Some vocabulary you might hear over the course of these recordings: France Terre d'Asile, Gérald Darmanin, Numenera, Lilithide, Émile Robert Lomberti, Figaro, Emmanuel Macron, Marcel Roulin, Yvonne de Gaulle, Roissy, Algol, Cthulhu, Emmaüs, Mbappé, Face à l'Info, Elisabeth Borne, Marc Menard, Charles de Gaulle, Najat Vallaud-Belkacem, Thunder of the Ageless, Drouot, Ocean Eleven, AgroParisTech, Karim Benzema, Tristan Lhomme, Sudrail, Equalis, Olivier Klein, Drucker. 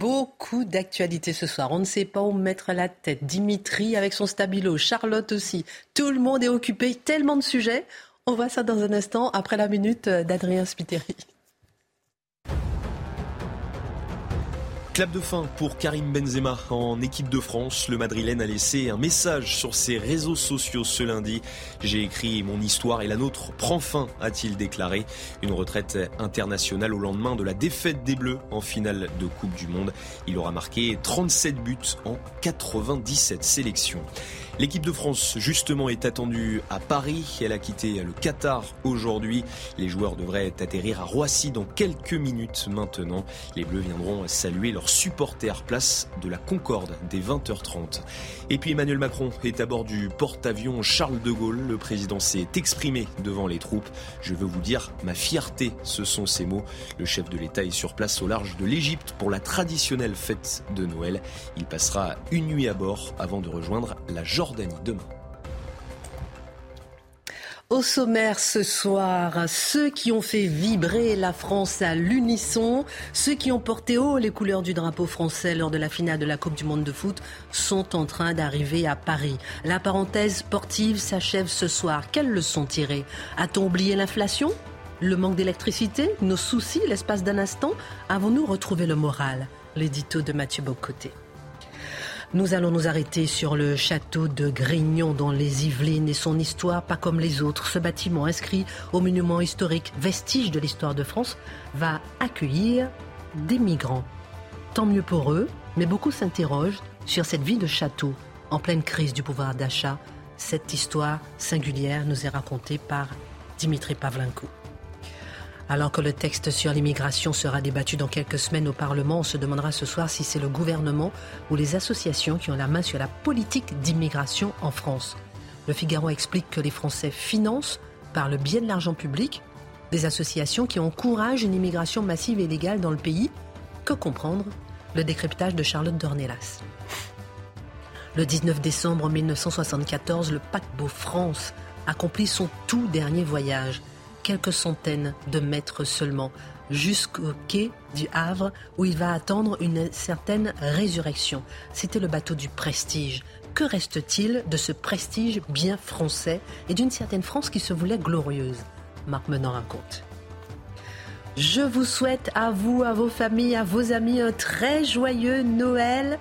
Beaucoup d'actualités ce soir. On ne sait pas où mettre la tête. Dimitri avec son stabilo, Charlotte aussi. Tout le monde est occupé, tellement de sujets. On voit ça dans un instant après la minute d'Adrien Spiteri. Clap de fin pour Karim Benzema en équipe de France. Le Madrilène a laissé un message sur ses réseaux sociaux ce lundi. « J'ai écrit mon histoire et la nôtre prend fin », a-t-il déclaré. Une retraite internationale au lendemain de la défaite des Bleus en finale de Coupe du Monde. Il aura marqué 37 buts en 97 sélections. L'équipe de France, justement, est attendue à Paris. Elle a quitté le Qatar aujourd'hui. Les joueurs devraient atterrir à Roissy dans quelques minutes maintenant. Les Bleus viendront saluer leurs supporters place de la Concorde dès 20h30. Et puis Emmanuel Macron est à bord du porte-avions Charles de Gaulle. Le président s'est exprimé devant les troupes. « Je veux vous dire ma fierté », ce sont ses mots. Le chef de l'État est sur place au large de l'Égypte pour la traditionnelle fête de Noël. Il passera une nuit à bord avant de rejoindre la Jordanie demain. Au sommaire ce soir, ceux qui ont fait vibrer la France à l'unisson, ceux qui ont porté haut les couleurs du drapeau français lors de la finale de la Coupe du Monde de foot sont en train d'arriver à Paris. La parenthèse sportive s'achève ce soir. Quelles leçons tirées ? A-t-on oublié l'inflation ? Le manque d'électricité ? Nos soucis ? L'espace d'un instant ? Avons-nous retrouvé le moral ? L'édito de Mathieu Bock-Côté. Nous allons nous arrêter sur le château de Grignon dans les Yvelines et son histoire pas comme les autres. Ce bâtiment inscrit au monument historique vestige de l'histoire de France va accueillir des migrants. Tant mieux pour eux, mais beaucoup s'interrogent sur cette vie de château en pleine crise du pouvoir d'achat. Cette histoire singulière nous est racontée par Dimitri Pavlenko. Alors que le texte sur l'immigration sera débattu dans quelques semaines au Parlement, on se demandera ce soir si c'est le gouvernement ou les associations qui ont la main sur la politique d'immigration en France. Le Figaro explique que les Français financent, par le biais de l'argent public, des associations qui encouragent une immigration massive et légale dans le pays. Que comprendre ? Le décryptage de Charlotte Dornelas. Le 19 décembre 1974, le paquebot France accomplit son tout dernier voyage. Quelques centaines de mètres seulement, jusqu'au quai du Havre, où il va attendre une certaine résurrection. C'était le bateau du prestige. Que reste-t-il de ce prestige bien français et d'une certaine France qui se voulait glorieuse ? Marc Menard raconte. Je vous souhaite à vous, à vos familles, à vos amis, un très joyeux Noël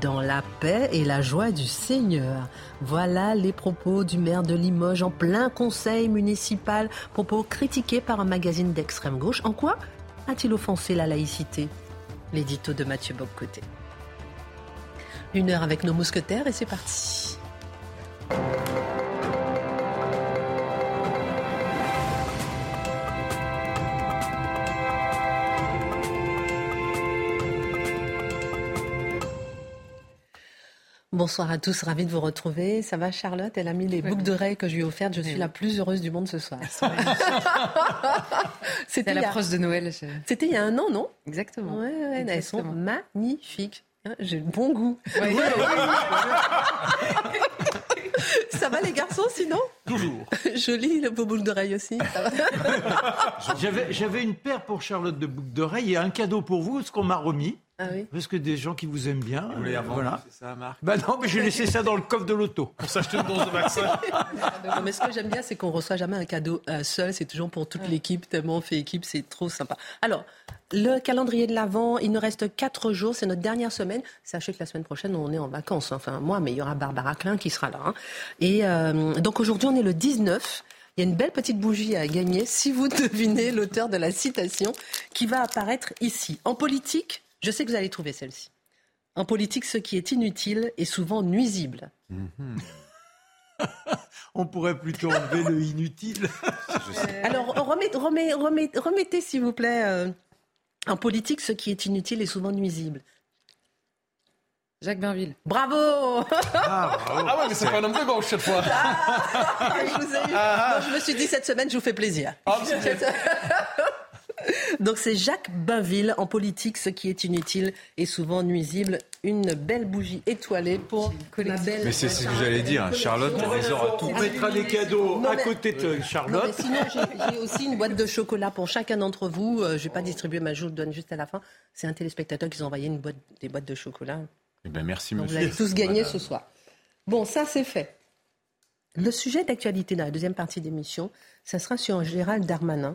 dans la paix et la joie du Seigneur. Voilà les propos du maire de Limoges en plein conseil municipal, propos critiqués par un magazine d'extrême gauche. En quoi a-t-il offensé la laïcité ? L'édito de Mathieu Bock-Côté. Une heure avec nos mousquetaires et c'est parti. Bonsoir à tous, ravie de vous retrouver. Ça va Charlotte ? Elle a mis les boucles d'oreilles que je lui ai offertes. Je suis la plus heureuse du monde ce soir. C'était à l'approche de Noël. C'était il y a un an, non ? Exactement. Ouais, ouais, exactement. Elles sont magnifiques. J'ai le bon goût. Ouais. Ça va les garçons sinon ? Toujours. Jolie le beau boucle d'oreille aussi. Ça va. J'avais une paire pour Charlotte de boucles d'oreilles et un cadeau pour vous, ce qu'on m'a remis. Ah oui. Parce que des gens qui vous aiment bien. Vous voulez avoir laissé ça à Marc ? Bah non, mais j'ai laissé ça dans le coffre de l'auto. Pour s'acheter une dose de vaccin. Mais ce que j'aime bien, c'est qu'on ne reçoit jamais un cadeau seul. C'est toujours pour toute l'équipe. Tellement on fait équipe, c'est trop sympa. Alors, le calendrier de l'Avent, il nous reste 4 jours. C'est notre dernière semaine. Sachez que la semaine prochaine, on est en vacances. Enfin, moi, mais il y aura Barbara Klein qui sera là. Hein. Et donc aujourd'hui, on est le 19. Il y a une belle petite bougie à gagner si vous devinez l'auteur de la citation qui va apparaître ici. En politique, je sais que vous allez trouver celle-ci. En politique, ce qui est inutile est souvent nuisible. on pourrait plutôt enlever le inutile. Alors, remettez, s'il vous plaît, en politique, ce qui est inutile est souvent nuisible. Jacques Bainville. Bravo! Ah ouais, mais c'est pas un homme de gauche cette fois. Je vous ai eu. Non, je me suis dit cette semaine, je vous fais plaisir. Donc c'est Jacques Bainville. En politique, ce qui est inutile est souvent nuisible. Une belle bougie étoilée pour la belle. Mais c'est ce que j'allais dire. Charlotte, on réserve tout. On mettra des cadeaux à côté de Charlotte. Non, mais sinon, j'ai aussi une boîte de chocolat pour chacun d'entre vous. Je vais pas distribuer ma joue de douane juste à la fin. C'est un téléspectateur qui nous a envoyé des boîtes de chocolat. Eh ben merci, monsieur. Donc vous avez tous gagné ce soir. Bon, ça c'est fait. Le sujet d'actualité dans la deuxième partie d'émission, ça sera sur Gérald Darmanin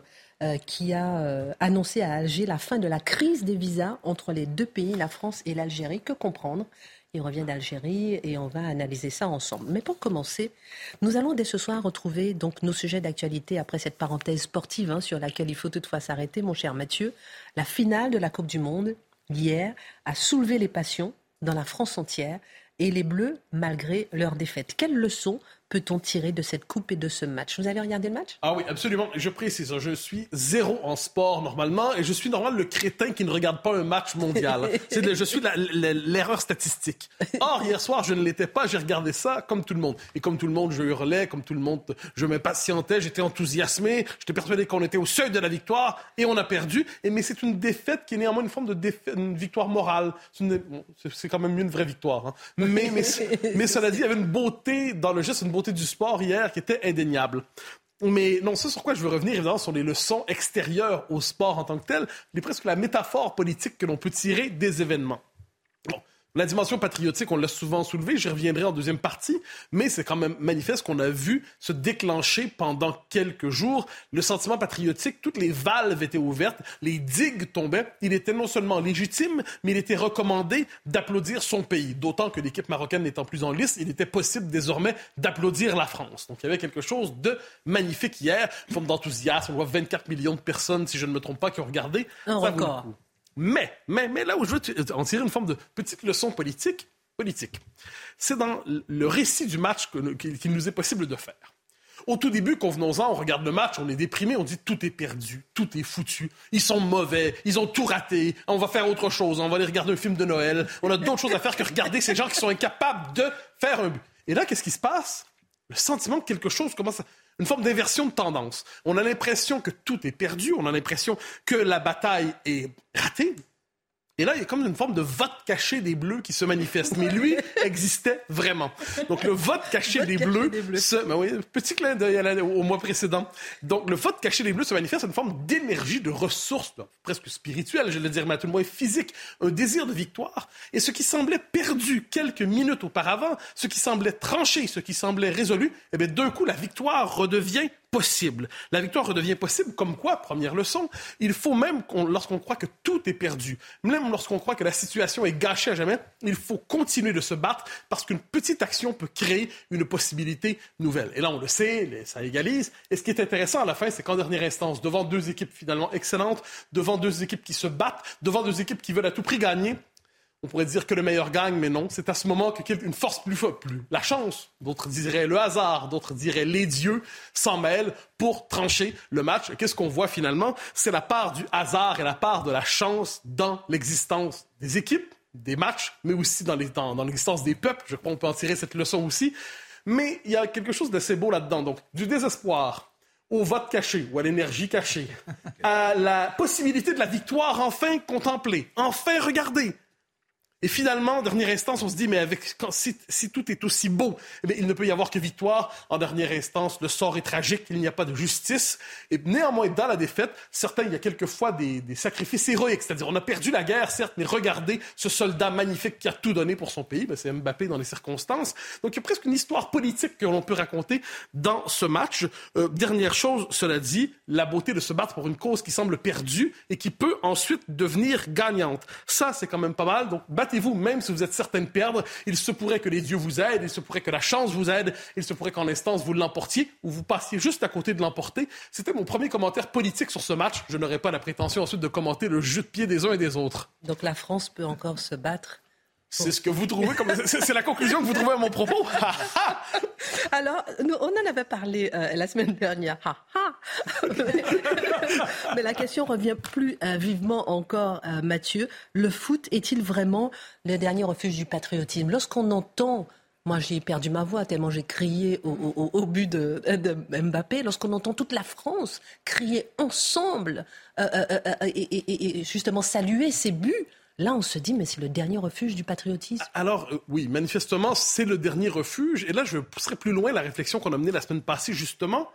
qui a annoncé à Alger la fin de la crise des visas entre les deux pays, la France et l'Algérie. Que comprendre? Il revient d'Algérie et on va analyser ça ensemble. Mais pour commencer, nous allons dès ce soir retrouver donc nos sujets d'actualité après cette parenthèse sportive sur laquelle il faut toutefois s'arrêter, mon cher Mathieu. La finale de la Coupe du Monde hier a soulevé les passions dans la France entière, et les Bleus, malgré leur défaite. Quelles leçons peut-on tirer de cette coupe et de ce match? Vous avez regardé le match? Ah oui, absolument. Je précise, je suis zéro en sport normalement, et je suis normalement le crétin qui ne regarde pas un match mondial. Je suis l'erreur statistique. Or, hier soir, je ne l'étais pas, j'ai regardé ça comme tout le monde. Et comme tout le monde, je hurlais, comme tout le monde, je m'impatientais, j'étais enthousiasmé, j'étais persuadé qu'on était au seuil de la victoire, et on a perdu. Mais c'est une défaite qui est néanmoins une forme de une victoire morale. C'est quand même mieux une vraie victoire. Hein. Mais cela dit, il y avait une beauté dans le geste, une beauté du sport hier qui était indéniable. Mais non, ce sur quoi je veux revenir, évidemment, sur les leçons extérieures au sport en tant que tel, mais presque la métaphore politique que l'on peut tirer des événements. Bon, la dimension patriotique, on l'a souvent soulevée, j'y reviendrai en deuxième partie, mais c'est quand même manifeste qu'on a vu se déclencher pendant quelques jours le sentiment patriotique, toutes les valves étaient ouvertes, les digues tombaient, il était non seulement légitime, mais il était recommandé d'applaudir son pays, d'autant que l'équipe marocaine n'étant plus en lice, il était possible désormais d'applaudir la France. Donc il y avait quelque chose de magnifique hier, une forme d'enthousiasme, on voit 24 millions de personnes, si je ne me trompe pas, qui ont regardé. Un record. Mais là où je veux en tirer une forme de petite leçon politique, c'est dans le récit du match qu'il nous est possible de faire. Au tout début, convenons-en, on regarde le match, on est déprimé, on dit tout est perdu, tout est foutu, ils sont mauvais, ils ont tout raté, on va faire autre chose, on va aller regarder un film de Noël, on a d'autres choses à faire que regarder ces gens qui sont incapables de faire un but. Et là, qu'est-ce qui se passe? Le sentiment que quelque chose commence à... Une forme d'inversion de tendance. On a l'impression que tout est perdu, on a l'impression que la bataille est ratée. Et là, il y a comme une forme de vote caché des Bleus qui se manifeste. Mais lui existait vraiment. Donc, le vote caché des Bleus... Ben oui, petit clin d'œil au mois précédent. Donc, le vote caché des Bleus se manifeste une forme d'énergie, de ressources, presque spirituelle, je vais le dire, mais à tout le moins physique, un désir de victoire. Et ce qui semblait perdu quelques minutes auparavant, ce qui semblait tranché, ce qui semblait résolu, eh bien, d'un coup, la victoire redevient... possible. La victoire redevient possible comme quoi, première leçon, il faut même, lorsqu'on croit que tout est perdu, même lorsqu'on croit que la situation est gâchée à jamais, il faut continuer de se battre parce qu'une petite action peut créer une possibilité nouvelle. Et là, on le sait, ça égalise. Et ce qui est intéressant à la fin, c'est qu'en dernière instance, devant deux équipes finalement excellentes, devant deux équipes qui se battent, devant deux équipes qui veulent à tout prix gagner, on pourrait dire que le meilleur gagne, mais non. C'est à ce moment qu'une force plus la chance, d'autres diraient le hasard, d'autres diraient les dieux, s'en mêlent pour trancher le match. Qu'est-ce qu'on voit finalement? C'est la part du hasard et la part de la chance dans l'existence des équipes, des matchs, mais aussi dans l'existence des peuples. Je pense qu'on peut en tirer cette leçon aussi. Mais il y a quelque chose d'assez beau là-dedans. Donc, du désespoir au vote caché ou à l'énergie cachée, à la possibilité de la victoire enfin contemplée, enfin regardée. Et finalement, en dernière instance, on se dit, mais si tout est aussi beau, eh bien, il ne peut y avoir que victoire. En dernière instance, le sort est tragique, il n'y a pas de justice. Et néanmoins, dans la défaite, il y a quelquefois des sacrifices héroïques. C'est-à-dire, on a perdu la guerre, certes, mais regardez ce soldat magnifique qui a tout donné pour son pays. Ben, c'est Mbappé dans les circonstances. Donc, il y a presque une histoire politique que l'on peut raconter dans ce match. Dernière chose, cela dit, la beauté de se battre pour une cause qui semble perdue et qui peut ensuite devenir gagnante. Ça, c'est quand même pas mal. Donc, battez-vous, même si vous êtes certain de perdre. Il se pourrait que les dieux vous aident, il se pourrait que la chance vous aide, il se pourrait qu'en l'instance vous l'emportiez ou vous passiez juste à côté de l'emporter. C'était mon premier commentaire politique sur ce match. Je n'aurais pas la prétention ensuite de commenter le jeu de pied des uns et des autres. Donc la France peut encore se battre C'est ce que vous trouvez comme... C'est la conclusion que vous trouvez à mon propos. Alors, nous, on en avait parlé la semaine dernière. Mais la question revient plus vivement encore, Mathieu. Le foot est-il vraiment le dernier refuge du patriotisme? Lorsqu'on entend... Moi, j'ai perdu ma voix tellement j'ai crié au but de Mbappé. Lorsqu'on entend toute la France crier ensemble et justement saluer ses buts, là, on se dit, mais c'est le dernier refuge du patriotisme. Alors, oui, manifestement, c'est le dernier refuge. Et là, je pousserai plus loin la réflexion qu'on a menée la semaine passée, justement.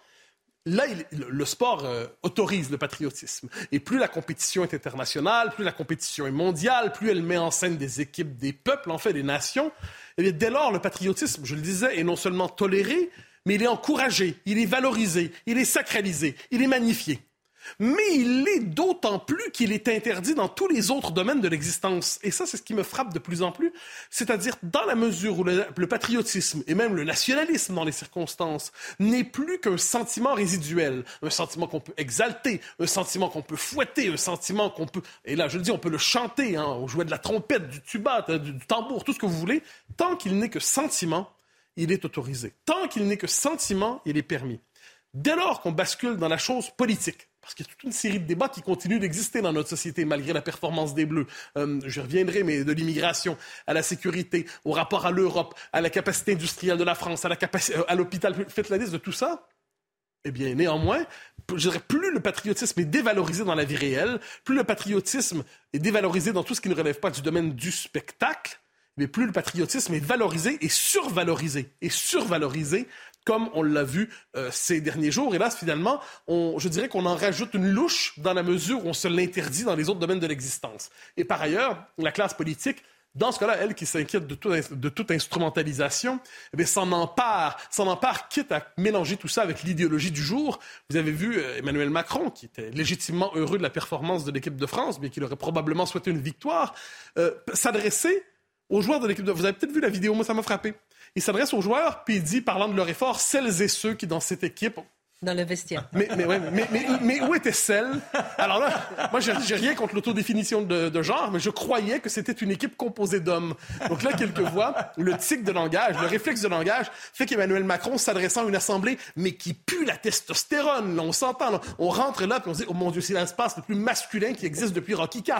Là, le sport autorise le patriotisme. Et plus la compétition est internationale, plus la compétition est mondiale, plus elle met en scène des équipes, des peuples, en fait, des nations. Eh bien, dès lors, le patriotisme, je le disais, est non seulement toléré, mais il est encouragé, il est valorisé, il est sacralisé, il est magnifié. Mais il l'est d'autant plus qu'il est interdit dans tous les autres domaines de l'existence. Et ça, c'est ce qui me frappe de plus en plus. C'est-à-dire, dans la mesure où le patriotisme et même le nationalisme, dans les circonstances, n'est plus qu'un sentiment résiduel. Un sentiment qu'on peut exalter, un sentiment qu'on peut fouetter, un sentiment qu'on peut... Et là, je le dis, on peut le chanter, hein, on jouait de la trompette, du tuba, du tambour, tout ce que vous voulez. Tant qu'il n'est que sentiment, il est autorisé. Tant qu'il n'est que sentiment, il est permis. Dès lors qu'on bascule dans la chose politique, parce qu'il y a toute une série de débats qui continuent d'exister dans notre société, malgré la performance des Bleus. Je reviendrai, mais de l'immigration, à la sécurité, au rapport à l'Europe, à la capacité industrielle de la France, à l'hôpital, faites la liste de tout ça. Eh bien, néanmoins, je dirais, plus le patriotisme est dévalorisé dans la vie réelle, plus le patriotisme est dévalorisé dans tout ce qui ne relève pas du domaine du spectacle, mais plus le patriotisme est valorisé et survalorisé. Et survalorisé, comme on l'a vu ces derniers jours. Et là, finalement, je dirais qu'on en rajoute une louche dans la mesure où on se l'interdit dans les autres domaines de l'existence. Et par ailleurs, la classe politique, dans ce cas-là, elle qui s'inquiète de toute instrumentalisation, eh bien, s'en empare, quitte à mélanger tout ça avec l'idéologie du jour. Vous avez vu Emmanuel Macron, qui était légitimement heureux de la performance de l'équipe de France, mais qui aurait probablement souhaité une victoire, s'adresser aux joueurs de l'équipe de France. Vous avez peut-être vu la vidéo, moi, ça m'a frappé. Il s'adresse aux joueurs, puis il dit, parlant de leur effort, celles et ceux qui, dans cette équipe... Dans le vestiaire. Mais où étaient celles? Alors là, moi, j'ai rien contre l'autodéfinition de genre, mais je croyais que c'était une équipe composée d'hommes. Donc là, quelques voix, le tic de langage, le réflexe de langage, fait qu'Emmanuel Macron, s'adressant à une assemblée, mais qui pue la testostérone, là, on s'entend, là, on rentre là, puis on se dit, oh mon Dieu, c'est l'espace le plus masculin qui existe depuis Rocky IV.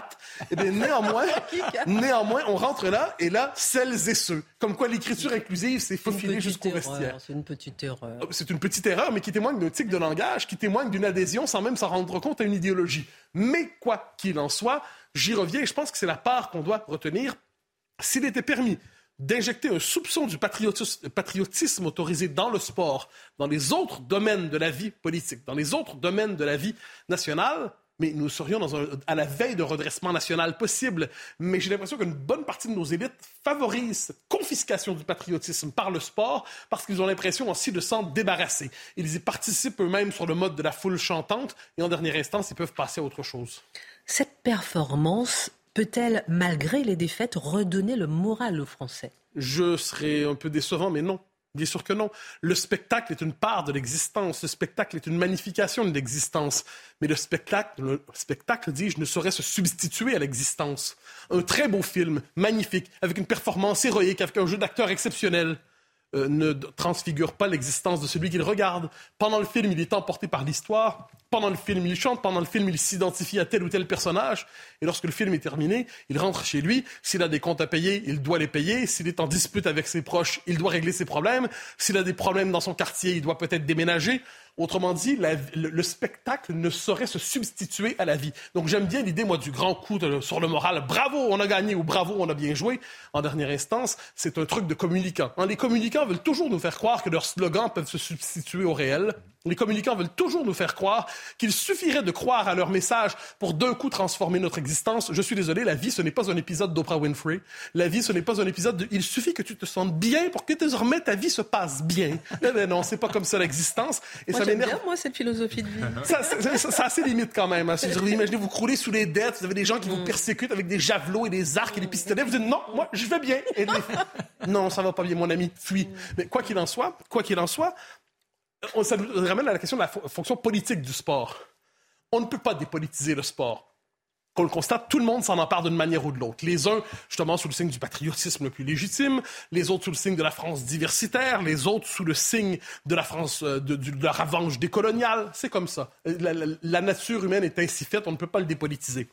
Eh bien, néanmoins, on rentre là, et là, celles et ceux. Comme quoi, l'écriture inclusive s'est faufilée jusqu'au vestiaire. C'est une petite erreur. C'est une petite erreur, mais qui témoigne d'un tic de langage, qui témoigne d'une adhésion sans même s'en rendre compte à une idéologie. Mais quoi qu'il en soit, j'y reviens et je pense que c'est la part qu'on doit retenir. S'il était permis d'injecter un soupçon du patriotisme autorisé dans le sport, dans les autres domaines de la vie politique, dans les autres domaines de la vie nationale, mais nous serions à la veille d'un redressement national possible. Mais j'ai l'impression qu'une bonne partie de nos élites favorisent cette confiscation du patriotisme par le sport parce qu'ils ont l'impression aussi de s'en débarrasser. Ils y participent eux-mêmes sur le mode de la foule chantante et en dernière instance, ils peuvent passer à autre chose. Cette performance peut-elle, malgré les défaites, redonner le moral aux Français? Je serais un peu décevant, mais non. Bien sûr que non. Le spectacle est une part de l'existence. Le spectacle est une magnification de l'existence. Mais le spectacle, dis-je, ne saurait se substituer à l'existence. Un très beau film, magnifique, avec une performance héroïque, avec un jeu d'acteurs exceptionnel, ne transfigure pas l'existence de celui qui le regarde. Pendant le film, il est emporté par l'histoire. Pendant le film, il chante. Pendant le film, il s'identifie à tel ou tel personnage. Et lorsque le film est terminé, il rentre chez lui. S'il a des comptes à payer, il doit les payer. S'il est en dispute avec ses proches, il doit régler ses problèmes. S'il a des problèmes dans son quartier, il doit peut-être déménager. Autrement dit, le spectacle ne saurait se substituer à la vie. Donc j'aime bien l'idée, moi, du grand coup sur le moral. Bravo, on a gagné, ou bravo, on a bien joué. En dernière instance, c'est un truc de communicant. Les communicants veulent toujours nous faire croire que leurs slogans peuvent se substituer au réel. Les communicants veulent toujours nous faire croire qu'il suffirait de croire à leur message pour d'un coup transformer notre existence. Je suis désolé, la vie, ce n'est pas un épisode d'Oprah Winfrey. La vie, ce n'est pas un épisode de « Il suffit que tu te sentes bien pour que désormais ta vie se passe bien ». Eh bien non, c'est pas comme ça l'existence. Et moi, ça m'énerve. Bien, moi, cette philosophie de vie. Ça a ses limites quand même. Hein. Imaginez, vous croulez sous les dettes, vous avez des gens qui vous persécutent avec des javelots et des arcs et des pistolets. Vous dites « Non, moi, je vais bien. » Non, ça va pas bien, mon ami, fuis. Mais quoi qu'il en soit, ça nous ramène à la question de la fonction politique du sport. On ne peut pas dépolitiser le sport. qu'on le constate, tout le monde s'en empare d'une manière ou de l'autre. Les uns, justement, sous le signe du patriotisme le plus légitime, les autres sous le signe de la France diversitaire, les autres sous le signe de la France, de la revanche décoloniale. C'est comme ça. La nature humaine est ainsi faite, on ne peut pas le dépolitiser.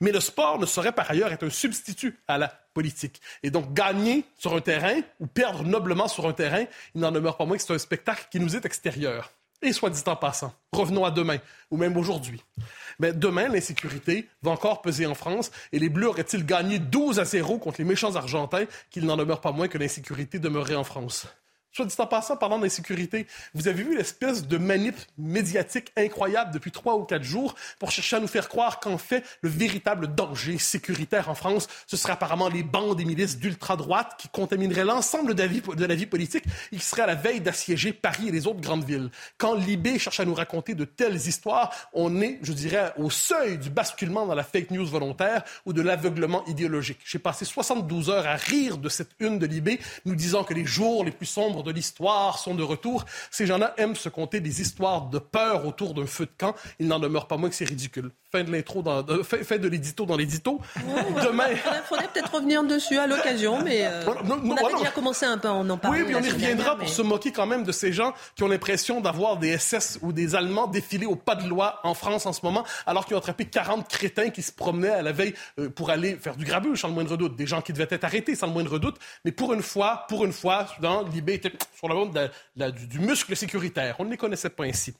Mais le sport ne saurait par ailleurs être un substitut à la politique. Et donc, gagner sur un terrain ou perdre noblement sur un terrain, il n'en demeure pas moins que c'est un spectacle qui nous est extérieur. Et soit dit en passant, revenons à demain, ou même aujourd'hui. Mais demain, l'insécurité va encore peser en France, et les Bleus auraient-ils gagné 12-0 contre les méchants Argentins, qu'il n'en demeure pas moins que l'insécurité demeurait en France. Soit dit en passant, parlant d'insécurité, vous avez vu l'espèce de manip médiatique incroyable depuis 3 ou 4 jours pour chercher à nous faire croire qu'en fait, le véritable danger sécuritaire en France, ce serait apparemment les bandes et milices d'ultra-droite qui contamineraient l'ensemble de la vie politique et qui seraient à la veille d'assiéger Paris et les autres grandes villes. Quand Libé cherche à nous raconter de telles histoires, on est, je dirais, au seuil du basculement dans la fake news volontaire ou de l'aveuglement idéologique. J'ai passé 72 heures à rire de cette une de Libé, nous disant que les jours les plus sombres de l'histoire sont de retour. Ces gens-là aiment se conter des histoires de peur autour d'un feu de camp. Il n'en demeure pas moins que c'est ridicule. Fin de l'intro, fin de l'édito dans l'édito. Demain... Il faudrait peut-être revenir dessus à l'occasion, mais on avait déjà commencé un peu à en parler. Oui, puis on y reviendra pour se moquer quand même de ces gens qui ont l'impression d'avoir des SS ou des Allemands défiler au pas de loi en France en ce moment, alors qu'ils ont attrapé 40 crétins qui se promenaient à la veille pour aller faire du grabuge, sans le moindre doute. Des gens qui devaient être arrêtés, sans le moindre doute. Mais pour une fois, dans Libé était sur la bande du muscle sécuritaire. On ne les connaissait pas ainsi.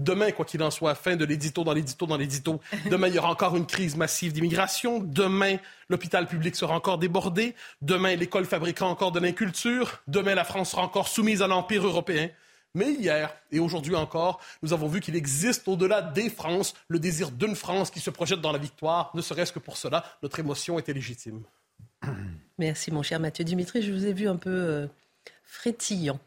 Demain, quoi qu'il en soit, fin de l'édito dans l'édito dans l'édito. Demain, il y aura encore une crise massive d'immigration. Demain, l'hôpital public sera encore débordé. Demain, l'école fabriquera encore de l'inculture. Demain, la France sera encore soumise à l'Empire européen. Mais hier et aujourd'hui encore, nous avons vu qu'il existe au-delà des Frances le désir d'une France qui se projette dans la victoire. Ne serait-ce que pour cela, notre émotion était légitime. Merci, mon cher Mathieu. Dimitri, je vous ai vu un peu... frétillant.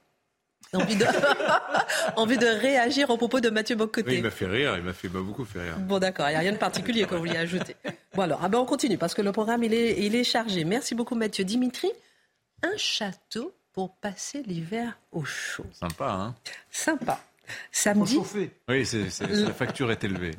Envie de réagir au propos de Mathieu Bock-Côté. Oui, il m'a fait rire, beaucoup fait rire. Bon, d'accord, il n'y a rien de particulier qu'on voulait ajouter. Bon, alors, on continue parce que le programme, il est chargé. Merci beaucoup, Mathieu. Dimitri, un château pour passer l'hiver au chaud. Sympa, hein? Sympa. Samedi. Oui, la facture est élevée.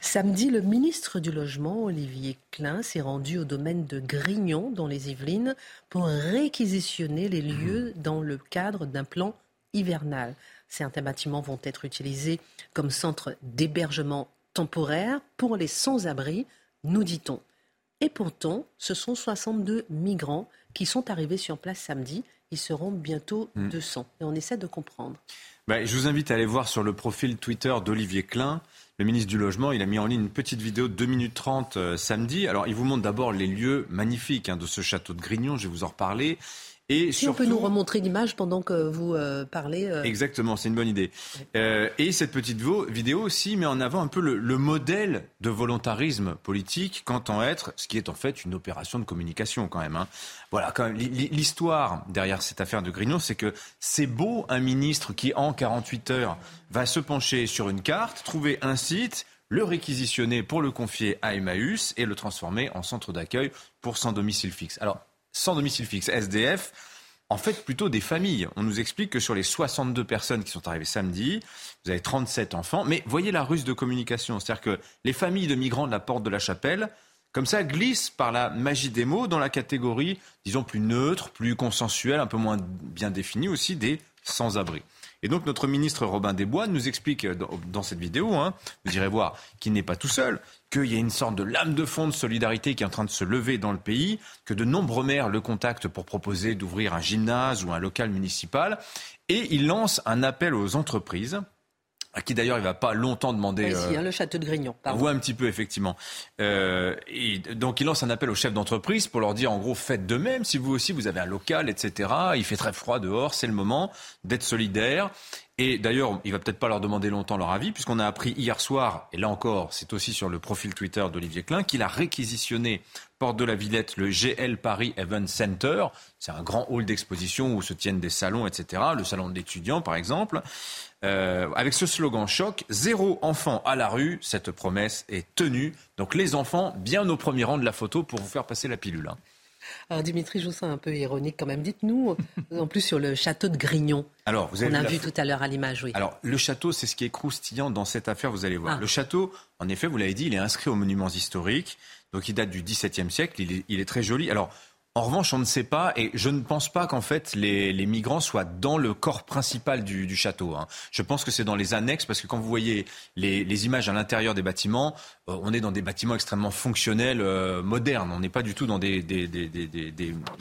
Samedi, le ministre du Logement, Olivier Klein, s'est rendu au domaine de Grignon, dans les Yvelines, pour réquisitionner les lieux dans le cadre d'un plan hivernal. Certains bâtiments vont être utilisés comme centre d'hébergement temporaire pour les sans-abri, nous dit-on. Et pourtant, ce sont 62 migrants qui sont arrivés sur place samedi. Ils seront bientôt 200. Et on essaie de comprendre. Je vous invite à aller voir sur le profil Twitter d'Olivier Klein, le ministre du Logement. Il a mis en ligne une petite vidéo de 2 minutes 30 samedi. Alors, il vous montre d'abord les lieux magnifiques de ce château de Grignon. Je vais vous en reparler. Et si surtout, on peut nous remontrer l'image pendant que vous parlez. Exactement, c'est une bonne idée. Et cette petite vidéo aussi met en avant un peu le modèle de volontarisme politique qu'entend être ce qui est en fait une opération de communication quand même. Voilà, quand même, l'histoire derrière cette affaire de Grignon, c'est que c'est beau un ministre qui en 48 heures va se pencher sur une carte, trouver un site, le réquisitionner pour le confier à Emmaüs et le transformer en centre d'accueil pour sans domicile fixe. Alors, sans domicile fixe, SDF, en fait plutôt des familles. On nous explique que sur les 62 personnes qui sont arrivées samedi, vous avez 37 enfants, mais voyez la ruse de communication, c'est-à-dire que les familles de migrants de la Porte de la Chapelle, comme ça, glissent par la magie des mots dans la catégorie, disons, plus neutre, plus consensuelle, un peu moins bien définie aussi, des sans-abri. Et donc notre ministre Robin Desbois nous explique dans cette vidéo, vous irez voir, qu'il n'est pas tout seul, qu'il y a une sorte de lame de fond de solidarité qui est en train de se lever dans le pays, que de nombreux maires le contactent pour proposer d'ouvrir un gymnase ou un local municipal. Et il lance un appel aux entreprises, à qui d'ailleurs il ne va pas longtemps demander... le château de Grignon, pardon. On voit un petit peu, effectivement. Et donc il lance un appel aux chefs d'entreprise pour leur dire, en gros, faites de même, si vous aussi vous avez un local, etc. Il fait très froid dehors, c'est le moment d'être solidaire. Et d'ailleurs, il ne va peut-être pas leur demander longtemps leur avis, puisqu'on a appris hier soir, et là encore, c'est aussi sur le profil Twitter d'Olivier Klein, qu'il a réquisitionné, porte de la Villette, le GL Paris Event Center. C'est un grand hall d'exposition où se tiennent des salons, etc. Le salon de l'étudiant, par exemple. Avec ce slogan choc, 0 enfant à la rue, cette promesse est tenue. Donc les enfants, bien au premier rang de la photo pour vous faire passer la pilule. Alors Dimitri, je vous sens un peu ironique quand même. Dites-nous en plus sur le château de Grignon. Alors, vous avez vu tout à l'heure à l'image, oui. Alors le château, c'est ce qui est croustillant dans cette affaire, vous allez voir. Ah. Le château, en effet, vous l'avez dit, il est inscrit aux monuments historiques. Donc il date du XVIIe siècle, il est très joli. Alors en revanche, on ne sait pas, et je ne pense pas qu'en fait les migrants soient dans le corps principal du château. Hein. Je pense que c'est dans les annexes, parce que quand vous voyez les images à l'intérieur des bâtiments, on est dans des bâtiments extrêmement fonctionnels, modernes. On n'est pas du tout dans des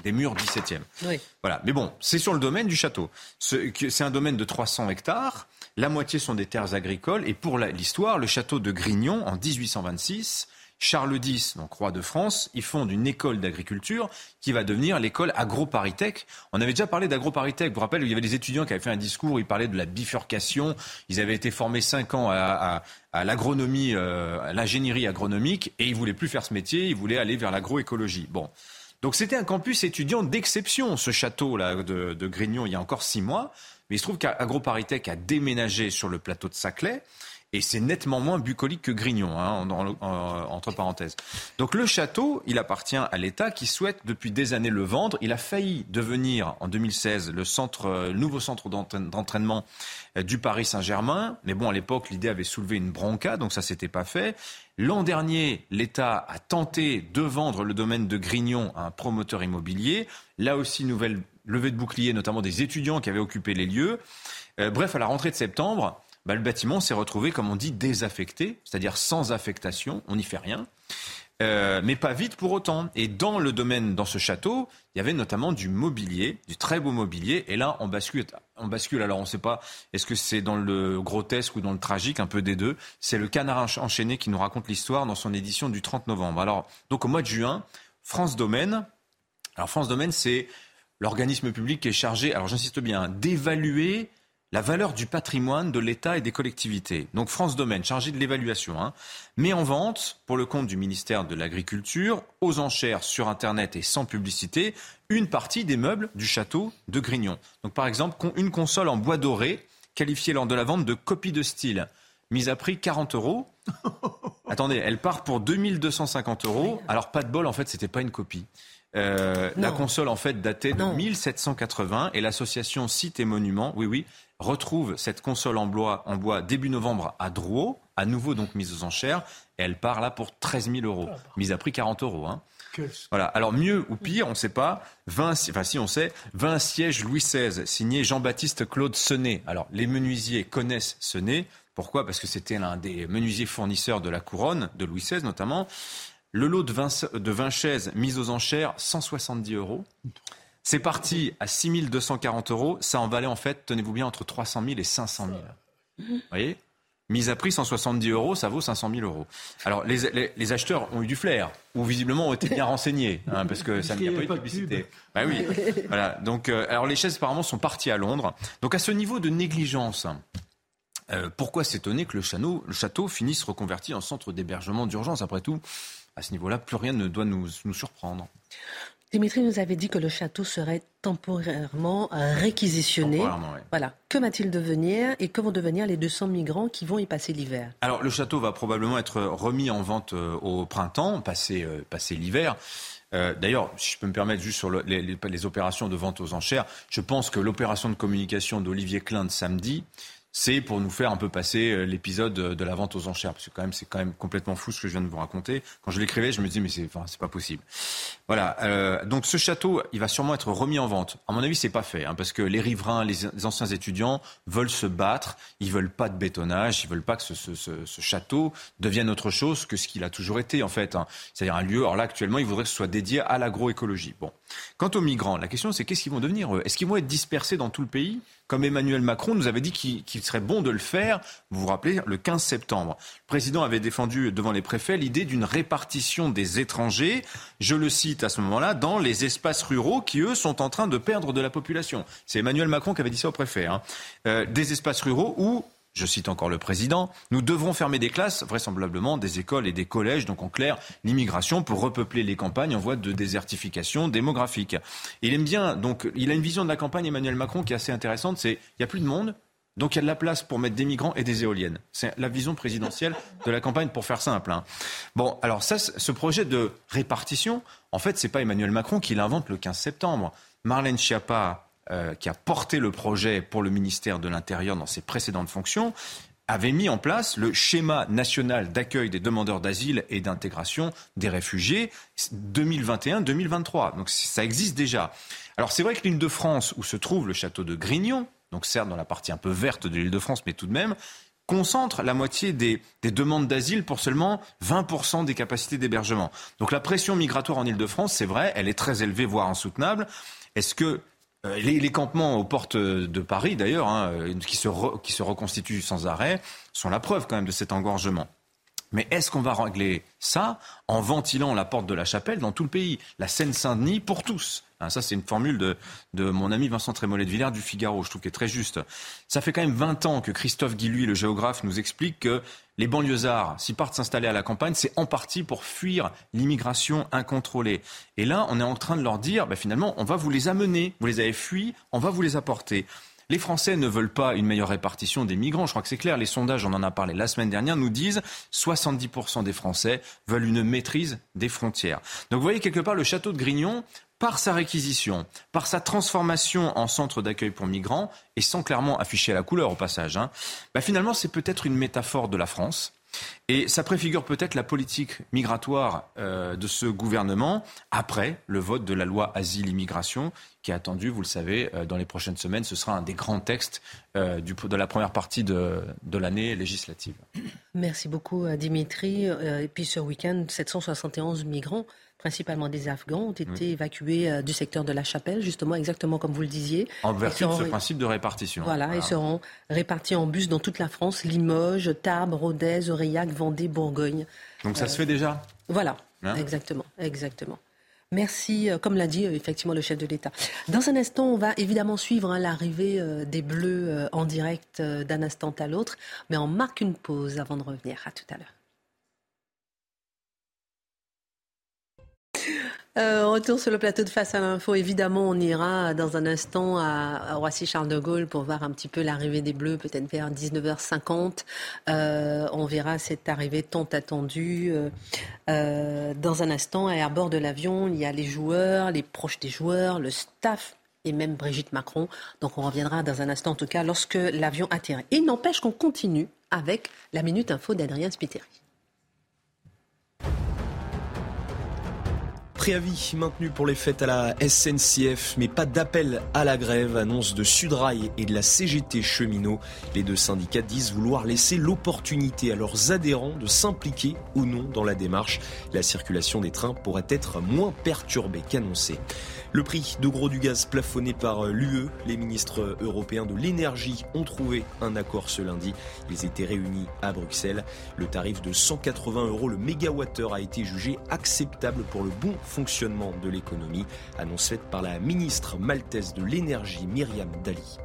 murs 17e. Oui. Voilà. Mais bon, c'est sur le domaine du château. C'est un domaine de 300 hectares, la moitié sont des terres agricoles, et pour l'histoire, le château de Grignon, en 1826... Charles X, donc roi de France, il fonde une école d'agriculture qui va devenir l'école AgroParisTech. On avait déjà parlé d'AgroParisTech. Vous vous rappelez, il y avait des étudiants qui avaient fait un discours, ils parlaient de la bifurcation. Ils avaient été formés 5 ans à l'agronomie, à l'ingénierie agronomique, et ils voulaient plus faire ce métier, ils voulaient aller vers l'agroécologie. Bon. Donc c'était un campus étudiant d'exception, ce château-là de Grignon, il y a encore 6 mois. Mais il se trouve qu'AgroParisTech a déménagé sur le plateau de Saclay. Et c'est nettement moins bucolique que Grignon, hein, entre parenthèses. Donc le château, il appartient à l'État qui souhaite depuis des années le vendre. Il a failli devenir en 2016 le nouveau centre d'entraînement du Paris Saint-Germain. Mais bon, à l'époque, l'idée avait soulevé une bronca, donc ça s'était pas fait. L'an dernier, l'État a tenté de vendre le domaine de Grignon à un promoteur immobilier. Là aussi, nouvelle levée de bouclier, notamment des étudiants qui avaient occupé les lieux. Bref, à la rentrée de septembre... le bâtiment s'est retrouvé, comme on dit, désaffecté, c'est-à-dire sans affectation, on n'y fait rien, mais pas vite pour autant. Et dans le domaine, dans ce château, il y avait notamment du mobilier, du très beau mobilier, et là, on bascule. Alors, on ne sait pas, est-ce que c'est dans le grotesque ou dans le tragique, un peu des deux. C'est le Canard enchaîné qui nous raconte l'histoire dans son édition du 30 novembre. Alors, donc, au mois de juin, France Domaine, c'est l'organisme public qui est chargé, alors j'insiste bien, d'évaluer la valeur du patrimoine de l'État et des collectivités. Donc France Domaine, chargée de l'évaluation, met en vente, pour le compte du ministère de l'Agriculture, aux enchères sur Internet et sans publicité, une partie des meubles du château de Grignon. Donc par exemple, une console en bois doré, qualifiée lors de la vente de copie de style, mise à prix 40 €. Attendez, elle part pour 2250 €. Alors pas de bol, en fait, c'était pas une copie. La console, en fait, datait de 1780 et l'association Sites et Monuments, retrouve cette console en bois début novembre à Drouot, à nouveau donc mise aux enchères, et elle part là pour 13 000 €, mise à prix 40 €. Hein. Voilà. Alors mieux ou pire, on ne sait pas, 20 sièges Louis XVI, signé Jean-Baptiste Claude Senet. Alors les menuisiers connaissent Senet, pourquoi ? Parce que c'était l'un des menuisiers fournisseurs de la couronne, de Louis XVI notamment. Le lot de 20 chaises mises aux enchères, 170 €. C'est parti à 6 240 €. Ça en valait en fait, tenez-vous bien, entre 300 000 et 500 000. Vous voyez ? Mise à prix 170 €, ça vaut 500 000 €. Alors les acheteurs ont eu du flair, ou visiblement ont été bien renseignés, parce que ça n'y a pas eu de publicité. Bah oui. Voilà. Donc, alors les chaises apparemment sont parties à Londres. Donc à ce niveau de négligence, pourquoi s'étonner que le château finisse reconverti en centre d'hébergement d'urgence ? Après tout, à ce niveau-là, plus rien ne doit nous surprendre. Dimitri nous avait dit que le château serait temporairement réquisitionné. Temporairement, oui. Voilà. Que va-t-il devenir et que vont devenir les 200 migrants qui vont y passer l'hiver ? Alors, le château va probablement être remis en vente au printemps, passer l'hiver. D'ailleurs, si je peux me permettre, juste sur les opérations de vente aux enchères, je pense que l'opération de communication d'Olivier Klein de samedi, c'est pour nous faire un peu passer l'épisode de la vente aux enchères, parce que quand même, c'est quand même complètement fou ce que je viens de vous raconter. Quand je l'écrivais, je me disais, mais c'est pas possible. Voilà. Donc ce château, il va sûrement être remis en vente. À mon avis, c'est pas fait, parce que les riverains, les anciens étudiants veulent se battre. Ils veulent pas de bétonnage. Ils veulent pas que ce château devienne autre chose que ce qu'il a toujours été, en fait. C'est-à-dire un lieu. Alors là, actuellement, ils voudraient que ce soit dédié à l'agroécologie. Bon. Quant aux migrants, la question, c'est qu'est-ce qu'ils vont devenir, eux ? Est-ce qu'ils vont être dispersés dans tout le pays ? Comme Emmanuel Macron nous avait dit qu'il serait bon de le faire, vous vous rappelez, le 15 septembre. Le président avait défendu devant les préfets l'idée d'une répartition des étrangers, je le cite à ce moment-là, dans les espaces ruraux qui, eux, sont en train de perdre de la population. C'est Emmanuel Macron qui avait dit ça aux préfets. Des espaces ruraux où, je cite encore le président, nous devrons fermer des classes, vraisemblablement des écoles et des collèges, donc en clair, l'immigration pour repeupler les campagnes en voie de désertification démographique. Il aime bien, donc il a une vision de la campagne Emmanuel Macron qui est assez intéressante, c'est il n'y a plus de monde, Donc il y a de la place pour mettre des migrants et des éoliennes. C'est la vision présidentielle de la campagne, pour faire simple. Hein. Bon, alors ça, ce projet de répartition, en fait, c'est pas Emmanuel Macron qui l'invente le 15 septembre. Marlène Schiappa, qui a porté le projet pour le ministère de l'Intérieur dans ses précédentes fonctions, avait mis en place le schéma national d'accueil des demandeurs d'asile et d'intégration des réfugiés 2021-2023. Donc ça existe déjà. Alors c'est vrai que l'Île-de-France, où se trouve le château de Grignon, donc certes dans la partie un peu verte de l'Île-de-France, mais tout de même, concentre la moitié des demandes d'asile pour seulement 20% des capacités d'hébergement. Donc la pression migratoire en Île-de-France, c'est vrai, elle est très élevée, voire insoutenable. Est-ce que les campements aux portes de Paris, d'ailleurs, hein, qui se reconstituent sans arrêt, sont la preuve quand même de cet engorgement. Mais est-ce qu'on va régler ça en ventilant la porte de la Chapelle dans tout le pays ? La Seine-Saint-Denis pour tous. Hein, ça, c'est une formule de mon ami Vincent Trémolet de Villers du Figaro, je trouve qu'elle est très juste. Ça fait quand même 20 ans que Christophe Guilluy, le géographe, nous explique que les banlieusards, s'ils partent s'installer à la campagne, c'est en partie pour fuir l'immigration incontrôlée. Et là, on est en train de leur dire, bah, finalement, on va vous les amener, vous les avez fuis, on va vous les apporter. Les Français ne veulent pas une meilleure répartition des migrants, je crois que c'est clair. Les sondages, on en a parlé la semaine dernière, nous disent 70% des Français veulent une maîtrise des frontières. Donc vous voyez, quelque part, le château de Grignon, par sa réquisition, par sa transformation en centre d'accueil pour migrants, et sans clairement afficher la couleur au passage, hein, bah finalement c'est peut-être une métaphore de la France. Et ça préfigure peut-être la politique migratoire de ce gouvernement après le vote de la loi Asile-Immigration qui est attendue, vous le savez, dans les prochaines semaines. Ce sera un des grands textes de la première partie de l'année législative. Merci beaucoup Dimitri. Et puis ce week-end, 771 migrants, principalement des Afghans, ont été évacués du secteur de la Chapelle, justement, exactement comme vous le disiez. En vertu de ce principe de répartition. Voilà, ils seront répartis en bus dans toute la France, Limoges, Tarbes, Rodez, Aurillac, Vendée, Bourgogne. Donc ça se fait déjà. Voilà, exactement. Merci, comme l'a dit effectivement le chef de l'État. Dans un instant, on va évidemment suivre l'arrivée des Bleus en direct d'un instant à l'autre, mais on marque une pause avant de revenir. À tout à l'heure. Retour sur le plateau de Face à l'Info. Évidemment, on ira dans un instant à Roissy-Charles de Gaulle pour voir un petit peu l'arrivée des Bleus, peut-être vers 19h50. On verra cette arrivée tant attendue dans un instant. Et à bord de l'avion, il y a les joueurs, les proches des joueurs, le staff et même Brigitte Macron. Donc on reviendra dans un instant, en tout cas, lorsque l'avion atterrit. Et il n'empêche qu'on continue avec la Minute Info d'Adrien Spiteri. Préavis maintenu pour les fêtes à la SNCF, mais pas d'appel à la grève, annonce de Sudrail et de la CGT Cheminots. Les deux syndicats disent vouloir laisser l'opportunité à leurs adhérents de s'impliquer ou non dans la démarche. La circulation des trains pourrait être moins perturbée qu'annoncée. Le prix de gros du gaz plafonné par l'UE. Les ministres européens de l'énergie ont trouvé un accord ce lundi. Ils étaient réunis à Bruxelles. Le tarif de 180 € le mégawattheure a été jugé acceptable pour le bon fonctionnement de l'économie. Annonce faite par la ministre maltaise de l'énergie Myriam Dalli.